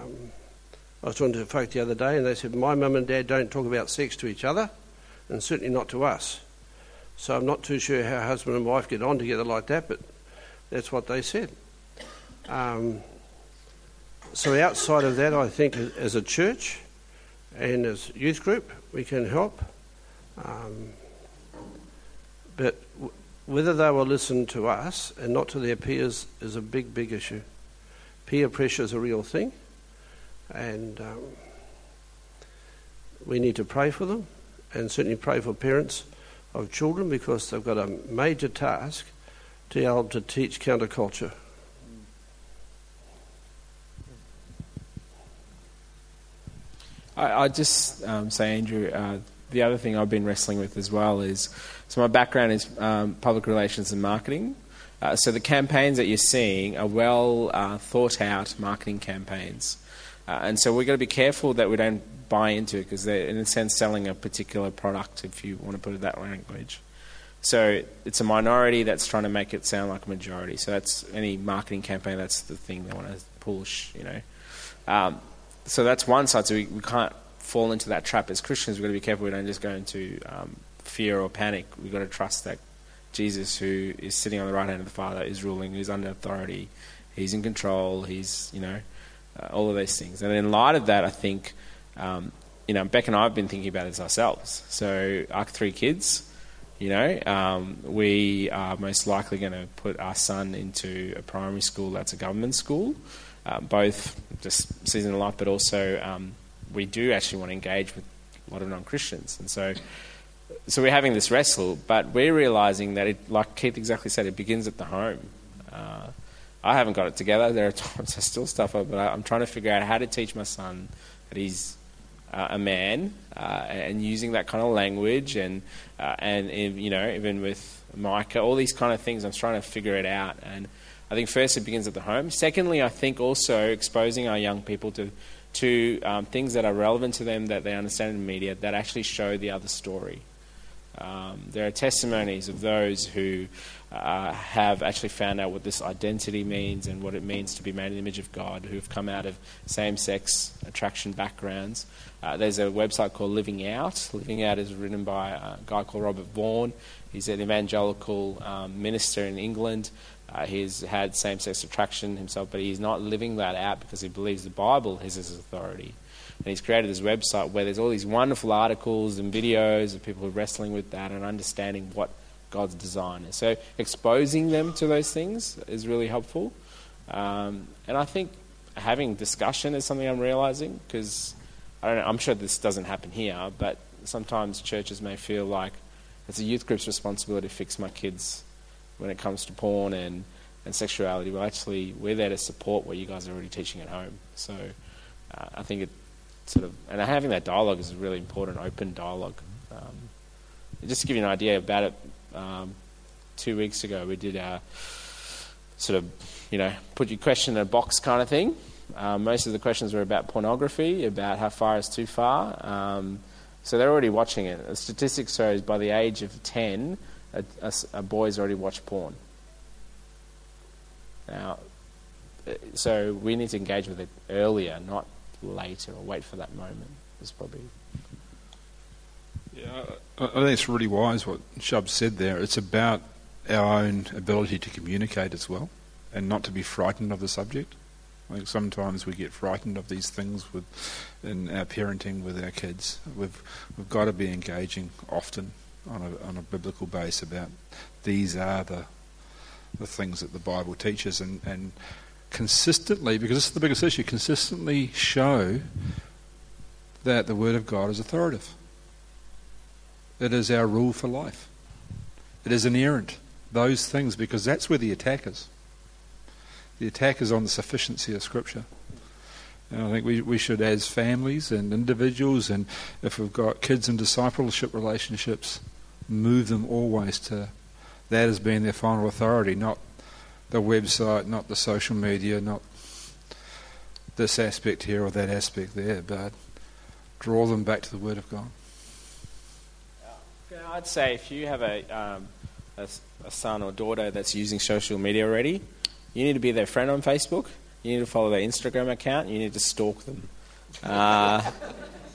was talking to folk the other day and they said, my mum and dad don't talk about sex to each other, and certainly not to us. So I'm not too sure how husband and wife get on together like that, but that's what they said. So outside of that, I think as a church and as a youth group, we can help. But whether they will listen to us and not to their peers is a big, big issue. Peer pressure is a real thing, and we need to pray for them, and certainly pray for parents of children, because they've got a major task to be able to teach counterculture. I just say, Andrew, the other thing I've been wrestling with as well is, so my background is public relations and marketing. So the campaigns that you're seeing are well thought out marketing campaigns. And so we've got to be careful that we don't buy into it, because they're, in a sense, selling a particular product, if you want to put it that language. So it's a minority that's trying to make it sound like a majority. So that's any marketing campaign, that's the thing they want to push, you know. So that's one side. So we can't fall into that trap as Christians. We've got to be careful we don't just go into fear or panic. We've got to trust that Jesus, who is sitting on the right hand of the Father, is ruling, is under authority, he's in control, he's, you know, all of these things. And in light of that, I think, you know, Beck and I have been thinking about this ourselves. So our three kids, you know, we are most likely going to put our son into a primary school that's a government school, both just season of life, but also we do actually want to engage with a lot of non-Christians. And so we're having this wrestle, but we're realising that, it, like Keith exactly said, it begins at the home. I haven't got it together. There are times I still stuff up, but I'm trying to figure out how to teach my son that he's a man, and using that kind of language, and you know, even with Micah, all these kind of things, I'm trying to figure it out. And I think first it begins at the home. Secondly, I think also exposing our young people to things that are relevant to them, that they understand in the media, that actually show the other story. There are testimonies of those who have actually found out what this identity means and what it means to be made in the image of God, who've come out of same-sex attraction backgrounds. There's a website called Living Out. Living Out is written by a guy called Robert Bourne. He's an evangelical minister in England. He's had same-sex attraction himself, but he's not living that out because he believes the Bible is his authority. And he's created this website where there's all these wonderful articles and videos of people who are wrestling with that and understanding what God's design is. So exposing them to those things is really helpful. And I think having discussion is something I'm realising, because I don't know, I'm sure this doesn't happen here, but sometimes churches may feel like it's a youth group's responsibility to fix my kids when it comes to porn and sexuality. Well, actually, we're there to support what you guys are already teaching at home. So I think it sort of, and having that dialogue is a really important, open dialogue. Just to give you an idea about it, 2 weeks ago we did a sort of, you know, put your question in a box kind of thing. Most of the questions were about pornography, about how far is too far. So they're already watching it. The statistics shows by the age of 10, a boy's already watched porn. Now, so we need to engage with it earlier, not later, or wait for that moment. It's probably... Yeah, I think it's really wise what Shub said there. It's about our own ability to communicate as well, and not to be frightened of the subject. Like sometimes we get frightened of these things with in our parenting with our kids. We've got to be engaging often on a biblical base about these are the things that the Bible teaches, and consistently, because this is the biggest issue, consistently show that the Word of God is authoritative. It is our rule for life. It is inerrant. Those things, because that's where the attack is. The attack is on the sufficiency of Scripture. And I think we should, as families and individuals, and if we've got kids in discipleship relationships, move them always to that as being their final authority, not the website, not the social media, not this aspect here or that aspect there, but draw them back to the Word of God. Yeah, I'd say if you have a son or daughter that's using social media already, you need to be their friend on Facebook. You need to follow their Instagram account. You need to stalk them.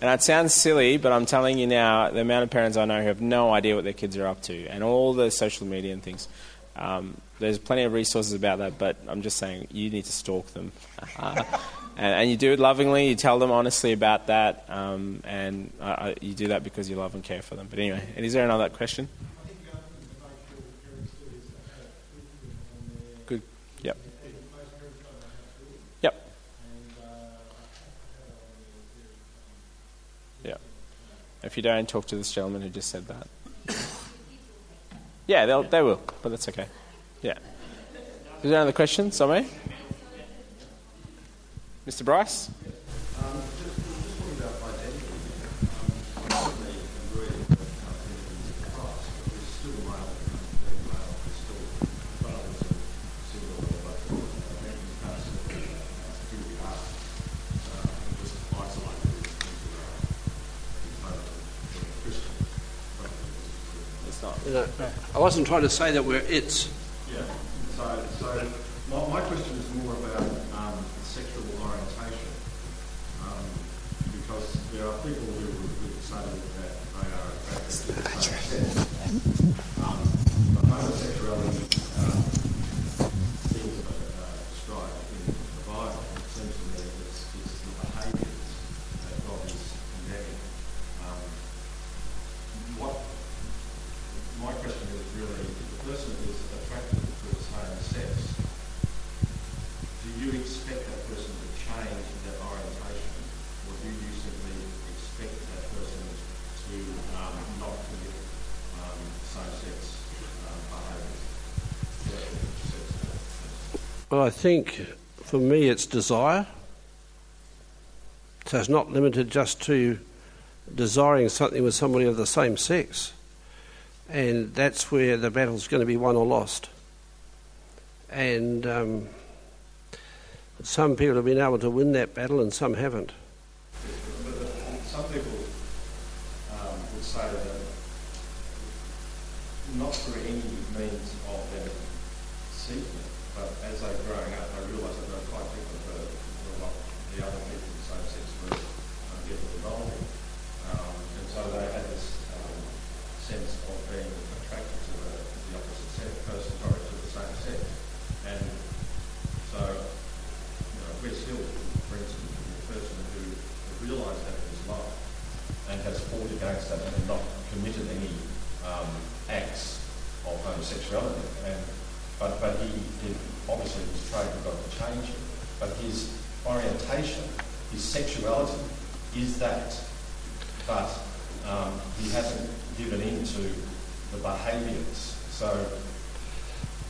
And it sounds silly, but I'm telling you now, the amount of parents I know who have no idea what their kids are up to, and all the social media and things. There's plenty of resources about that, but I'm just saying you need to stalk them. And you do it lovingly. You tell them honestly about that, and you do that because you love and care for them. But anyway, and is there another question? If you don't, talk to this gentleman who just said that. Yeah, they will, but that's okay. Yeah. Is there another question somewhere? Mr. Bryce? I wasn't trying to say that we're it's. Yeah. So my question is more about sexual orientation, because there are people who would say that they are attracted to homosexuals. But homosexuality seems described in the Bible. It seems to me that it's the behaviours that God is condemning. My question is really, if the person is attracted to the same sex, do you expect that person to change their orientation, or do you simply expect that person to not commit same-sex behaviours? Well, I think, for me, it's desire. So it's not limited just to desiring something with somebody of the same sex. And that's where the battle's going to be won or lost. And some people have been able to win that battle and some haven't. But some people would say that not through any means of them seeking it, but as they're growing up, they realise that they're quite different from what the other people in the same sex were getting involved in. And so they had this sense of being attracted to the opposite sex, person sorry, to the same sex. And so, you know, we're still, for instance, the person who realised that in his life and has fought against that and not committed any acts of homosexuality. But he obviously was trained and got to change it. But his orientation, his sexuality is that. But he hasn't given in to the behaviours. So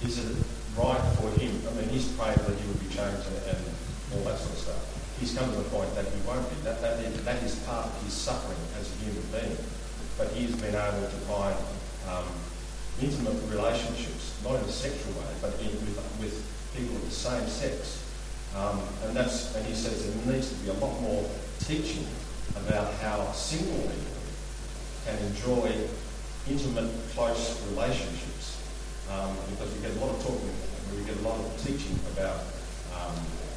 is it right for him? I mean, he's praying that he would be changed and all that sort of stuff. He's come to the point that he won't be. That is part of his suffering as a human being. But he's been able to find intimate relationships, not in a sexual way, but with people of the same sex. And he says there needs to be a lot more teaching about how single people can enjoy intimate, close relationships, because we get a lot of talking, we get a lot of teaching about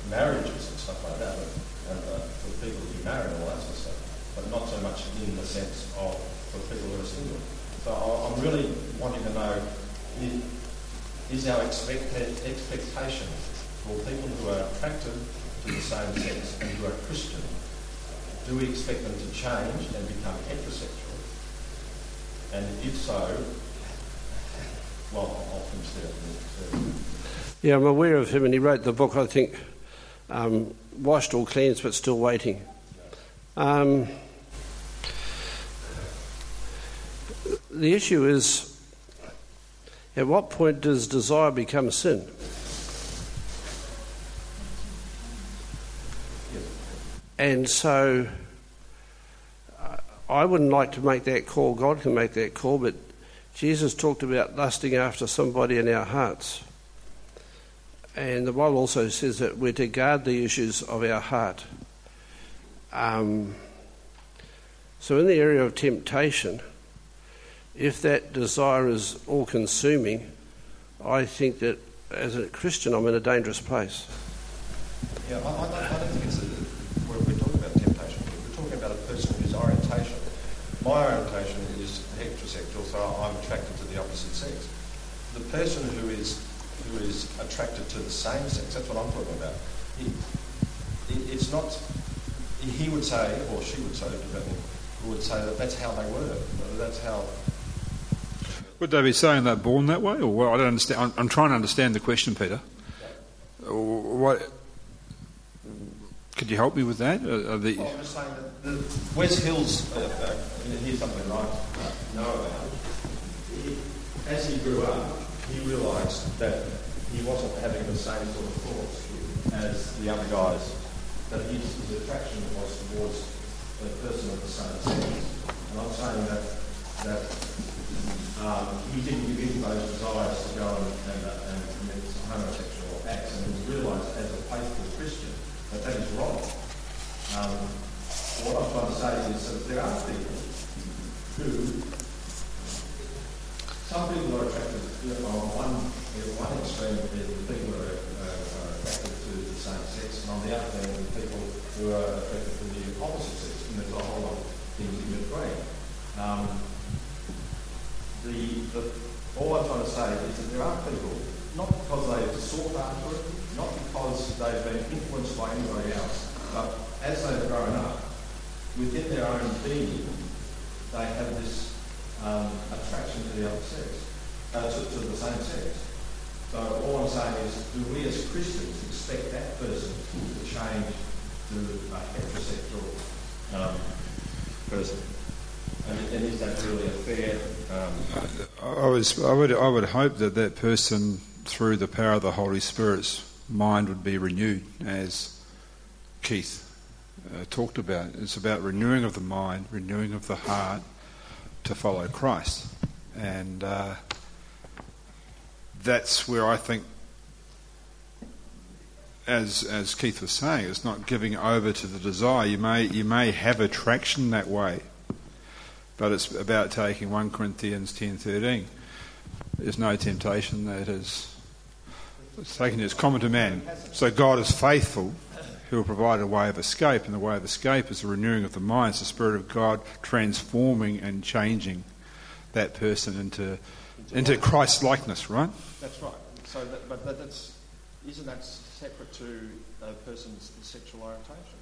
marriages and stuff like that, and for the people who marry and all that sort of stuff, but not so much in the sense of for people who are single. So I'm really wanting to know, is our expectation for people who are attracted to the same sex and who are Christian, do we expect them to change and become heterosexual? And if so, well, of himself. Yeah, I'm aware of him, and he wrote the book, I think, Washed or Cleansed but Still Waiting. The issue is, at what point does desire become sin? And so I wouldn't like to make that call. God can make that call, but Jesus talked about lusting after somebody in our hearts. And the Bible also says that we're to guard the issues of our heart. So in the area of temptation, if that desire is all-consuming, I think that as a Christian I'm in a dangerous place. Yeah, I don't think it's we're talking about temptation. We're talking about a person whose orientation. My orientation is heterosexual, so I'm attracted to the opposite sex. The person who is attracted to the same sex, that's what I'm talking about. It's not. He would say, or she would say, that that's how they were. That's how. Would they be saying they're born that way? Or what? I don't understand. I'm trying to understand the question, Peter. What? Could you help me with that? I'm just saying that Wes Hill's, here's something I know about. As he grew up, he realised that he wasn't having the same sort of thoughts as the other guys, that his attraction was towards a person of the same sex. And I'm saying that he didn't give in those desires to go and commit homosexual acts, and he realised as a faithful Christian that is wrong. What I'm trying to say is that there are people some people are attracted on one extreme, the people are attracted to the same sex, and on the other hand, the people who are attracted to the opposite sex, and there's a whole lot of things in between. All I'm trying to say is that there are people, not because they have sought after it, not because they've been influenced by anybody else, but as they've grown up, within their own being, they have this attraction to the other sex, to the same sex. So all I'm saying is, do we as Christians expect that person to change to a heterosexual person? And is that really a fair? I would hope that person, through the power of the Holy Spirit's mind, would be renewed, as Keith talked about. It's about renewing of the mind, renewing of the heart to follow Christ. And that's where I think, as Keith was saying, it's not giving over to the desire. You may have attraction that way, but it's about taking 1 Corinthians 10:13. There's no temptation that is taken as common to man. So God is faithful, who will provide a way of escape, and the way of escape is the renewing of the mind. It's the Spirit of God transforming and changing that person into Christ's likeness, right? That's right. So, isn't that separate to a person's sexual orientation?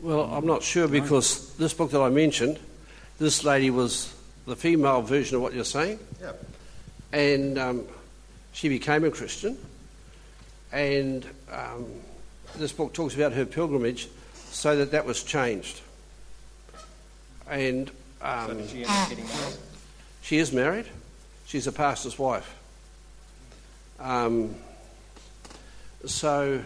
Well, I'm not sure, because this book that I mentioned, this lady was the female version of what you're saying. Yeah. And she became a Christian, and this book talks about her pilgrimage, so that was changed. And so did she end up getting married? She is married. She's a pastor's wife. So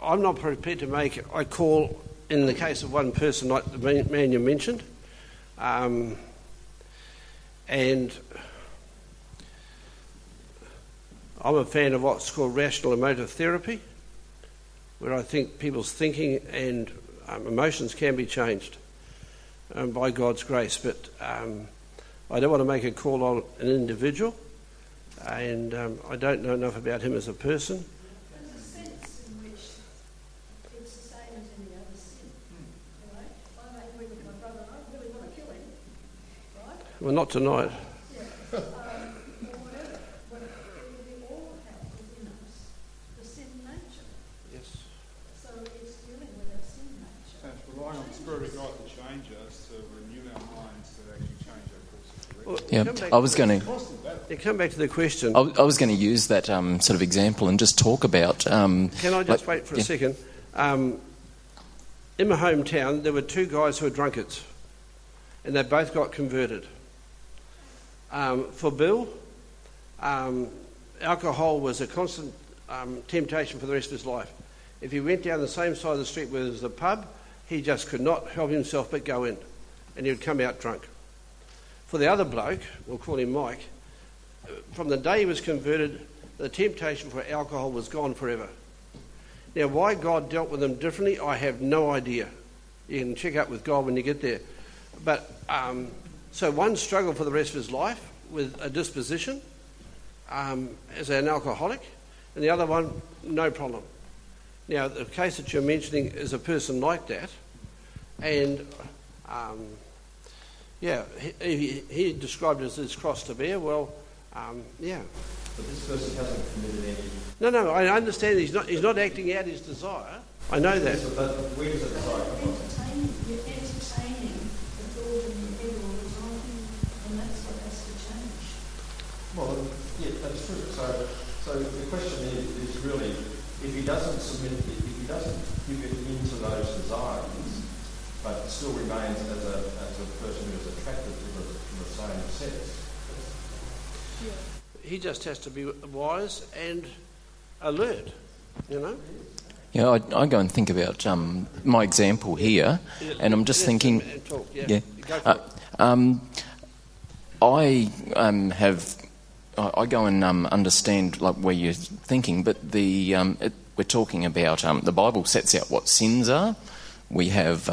I'm not prepared to make a call in the case of one person, like the man you mentioned, and I'm a fan of what's called rational emotive therapy, where I think people's thinking and emotions can be changed by God's grace. But I don't want to make a call on an individual, and I don't know enough about him as a person. There's a sense in which it's the same as any other sin, right? I may agree with my brother, I really want to kill him, right? Well, not tonight. Yeah. Spirit of God to change us, to renew our minds, to actually change our I was going to use that sort of example and just talk about... Can I just wait for a second? In my hometown, there were two guys who were drunkards, and they both got converted. For Bill, alcohol was a constant temptation for the rest of his life. If he went down the same side of the street where there was a pub, he just could not help himself but go in, and he would come out drunk. For the other bloke, we'll call him Mike, from the day he was converted, the temptation for alcohol was gone forever. Now, why God dealt with them differently, I have no idea. You can check up with God when you get there. But so one struggled for the rest of his life with a disposition as an alcoholic, and the other one, no problem. Now, the case that you're mentioning is a person like that, and he described it as his cross to bear. Well, But this person hasn't committed any. No, I understand he's not acting out his desire. I know that. But where does the desire come from? You're entertaining the thought in your head all the time, and that's what has to change. Well, yeah, that's true. So the question is really, if he doesn't submit, if he doesn't give it into those desires, but still remains as a person who is attracted to the same sex. Yeah. He just has to be wise and alert, you know? Yeah, I go and think about my example here, and I'm just thinking... Talk, yeah. Go for it. I go and understand like where you're thinking, but we're talking about the Bible sets out what sins are. We have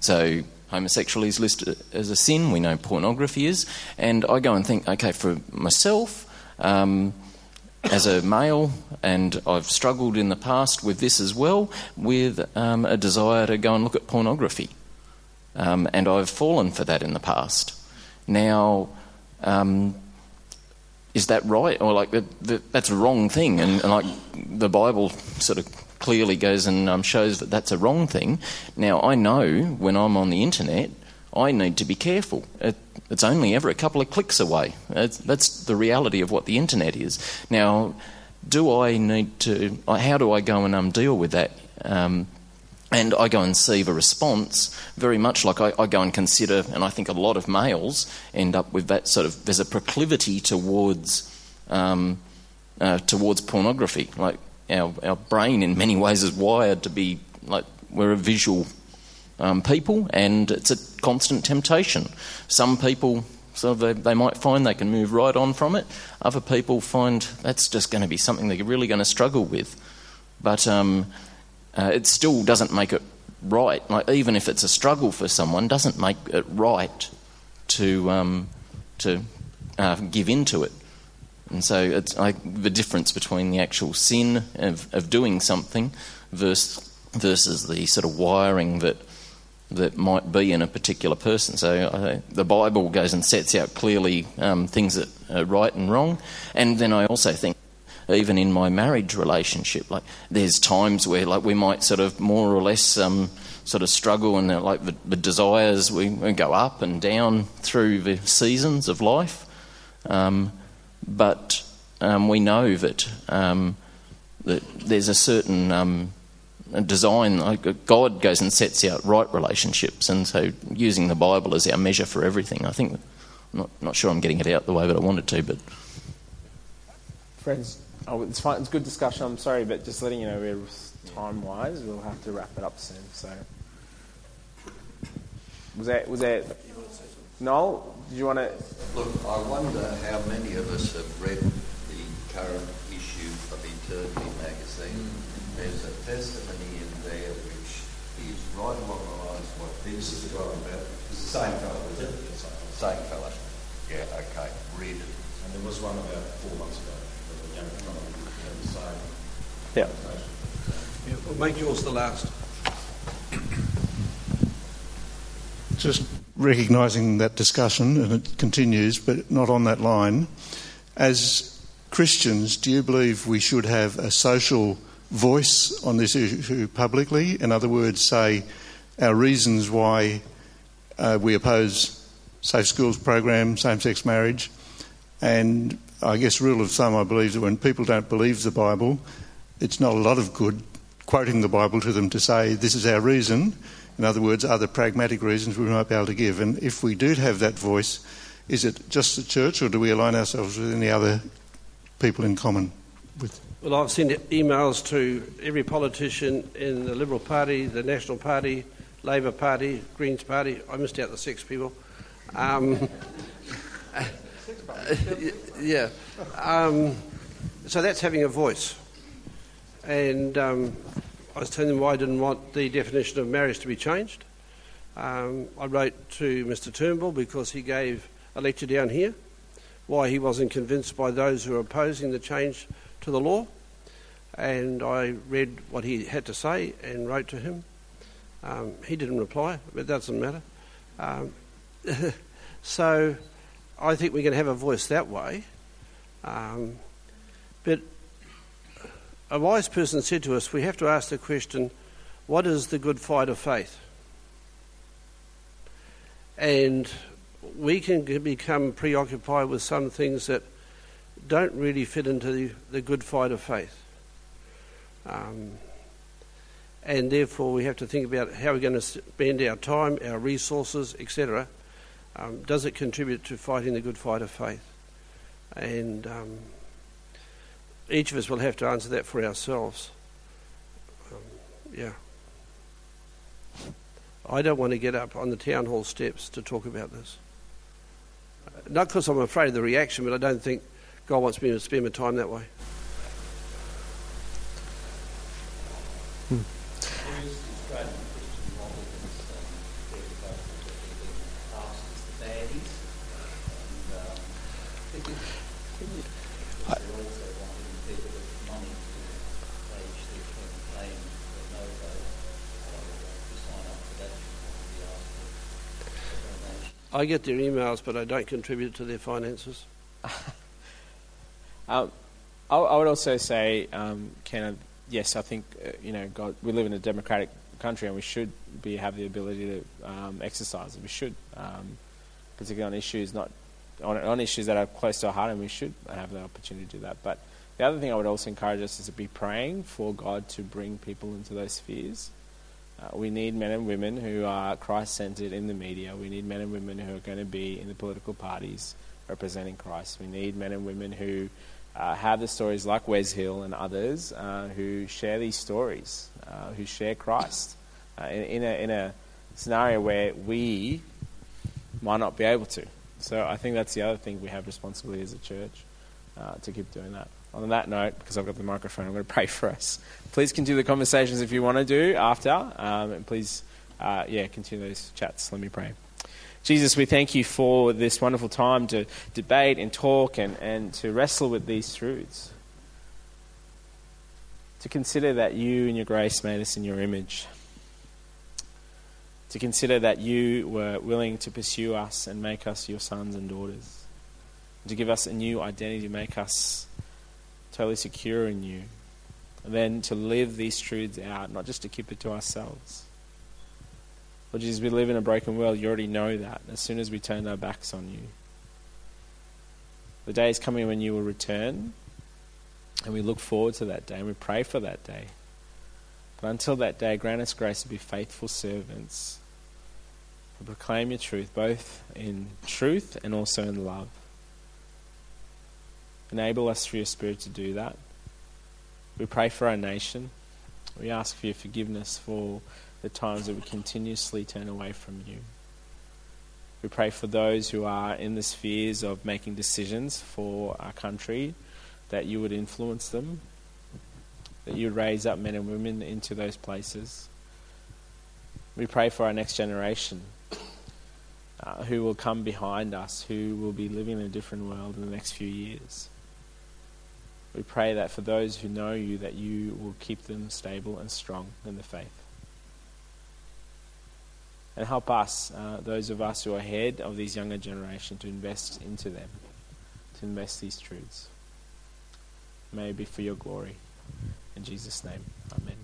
so homosexuality is listed as a sin. We know pornography is, and I go and think, okay, for myself as a male, and I've struggled in the past with this as well, with a desire to go and look at pornography, and I've fallen for that in the past. Now. Is that right? Or like that's a wrong thing, and like the Bible sort of clearly goes and shows that that's a wrong thing. Now I know when I'm on the internet, I need to be careful. It's only ever a couple of clicks away. That's the reality of what the internet is. Now, how do I go and deal with that? And I go and see the response very much like I go and consider, and I think a lot of males end up with that sort of, there's a proclivity towards pornography. Like our brain in many ways is wired to be like, we're a visual people, and it's a constant temptation. Some people, so they might find they can move right on from it. Other people find that's just going to be something they're really going to struggle with. But... it still doesn't make it right. Like, even if it's a struggle for someone, doesn't make it right to give into it. And so it's like the difference between the actual sin of doing something versus the sort of wiring that might be in a particular person. So the Bible goes and sets out clearly things that are right and wrong. And then I also think, even in my marriage relationship, like there's times where like we might sort of more or less sort of struggle, and like the desires we go up and down through the seasons of life, but we know that there's a certain design. Like God goes and sets out right relationships, and so using the Bible as our measure for everything, I think, I'm not sure I'm getting it out the way that I wanted to, but friends. Oh, it's fine. It's a good discussion. I'm sorry, but just letting you know, we're time-wise, we'll have to wrap it up soon. So, was there? Noel, did you want to? Look, I wonder how many of us have read the current issue of Eternity magazine. There's a testimony in there which is right along the lines of what this is about. It's the same fellow, is it? Same fellow. Yeah. Okay. Read it. And there was one about 4 months ago. Yeah. We'll make yours the last. Just recognising that discussion, and it continues, but not on that line. As Christians, do you believe we should have a social voice on this issue publicly? In other words, say our reasons why we oppose safe schools program, same-sex marriage. And I guess rule of thumb, I believe that when people don't believe the Bible, it's not a lot of good quoting the Bible to them to say, this is our reason. In other words, other pragmatic reasons we might be able to give. And if we do have that voice, is it just the church, or do we align ourselves with any other people in common with? Well, I've sent emails to every politician in the Liberal Party, the National Party, Labor Party, Greens Party. I missed out the six people. Yeah. So that's having a voice. And I was telling them why I didn't want the definition of marriage to be changed. I wrote to Mr Turnbull because he gave a lecture down here, why he wasn't convinced by those who are opposing the change to the law, and I read what he had to say and wrote to him. He didn't reply, but that doesn't matter. So I think we can have a voice that way. But a wise person said to us, we have to ask the question, what is the good fight of faith? And we can become preoccupied with some things that don't really fit into the good fight of faith. And therefore we have to think about how we're going to spend our time, our resources, etc. Does it contribute to fighting the good fight of faith? And each of us will have to answer that for ourselves. Yeah. I don't want to get up on the town hall steps to talk about this. Not because I'm afraid of the reaction, but I don't think God wants me to spend my time that way. I get their emails, but I don't contribute to their finances. I would also say, Ken, yes, I think God. We live in a democratic country, and we should have the ability to exercise it. We should, particularly on issues issues that are close to our heart, and we should have the opportunity to do that. But the other thing I would also encourage us is to be praying for God to bring people into those spheres. We need men and women who are Christ-centred in the media. We need men and women who are going to be in the political parties representing Christ. We need men and women who have the stories like Wes Hill and others who share these stories, who share Christ in a scenario where we might not be able to. So I think that's the other thing we have responsibility as a church to keep doing that. On that note, because I've got the microphone, I'm going to pray for us. Please continue the conversations if you want to do after. And please, continue those chats. Let me pray. Jesus, we thank you for this wonderful time to debate and talk and to wrestle with these truths. To consider that you and your grace made us in your image. To consider that you were willing to pursue us and make us your sons and daughters. To give us a new identity, to make us totally secure in you, and then to live these truths out, not just to keep it to ourselves. Lord Jesus, we live in a broken world. You already know that. As soon as we turn our backs on you, the day is coming when you will return, and we look forward to that day, and we pray for that day. But until that day, grant us grace to be faithful servants, to proclaim your truth, both in truth and also in love. Enable us through your Spirit to do that. We pray for our nation. We ask for your forgiveness for the times that we continuously turn away from you. We pray for those who are in the spheres of making decisions for our country, that you would influence them, that you would raise up men and women into those places. We pray for our next generation, who will come behind us, who will be living in a different world in the next few years. We pray that for those who know you, that you will keep them stable and strong in the faith. And help us, those of us who are ahead of these younger generations, to invest into them, to invest these truths. May it be for your glory. In Jesus' name, amen.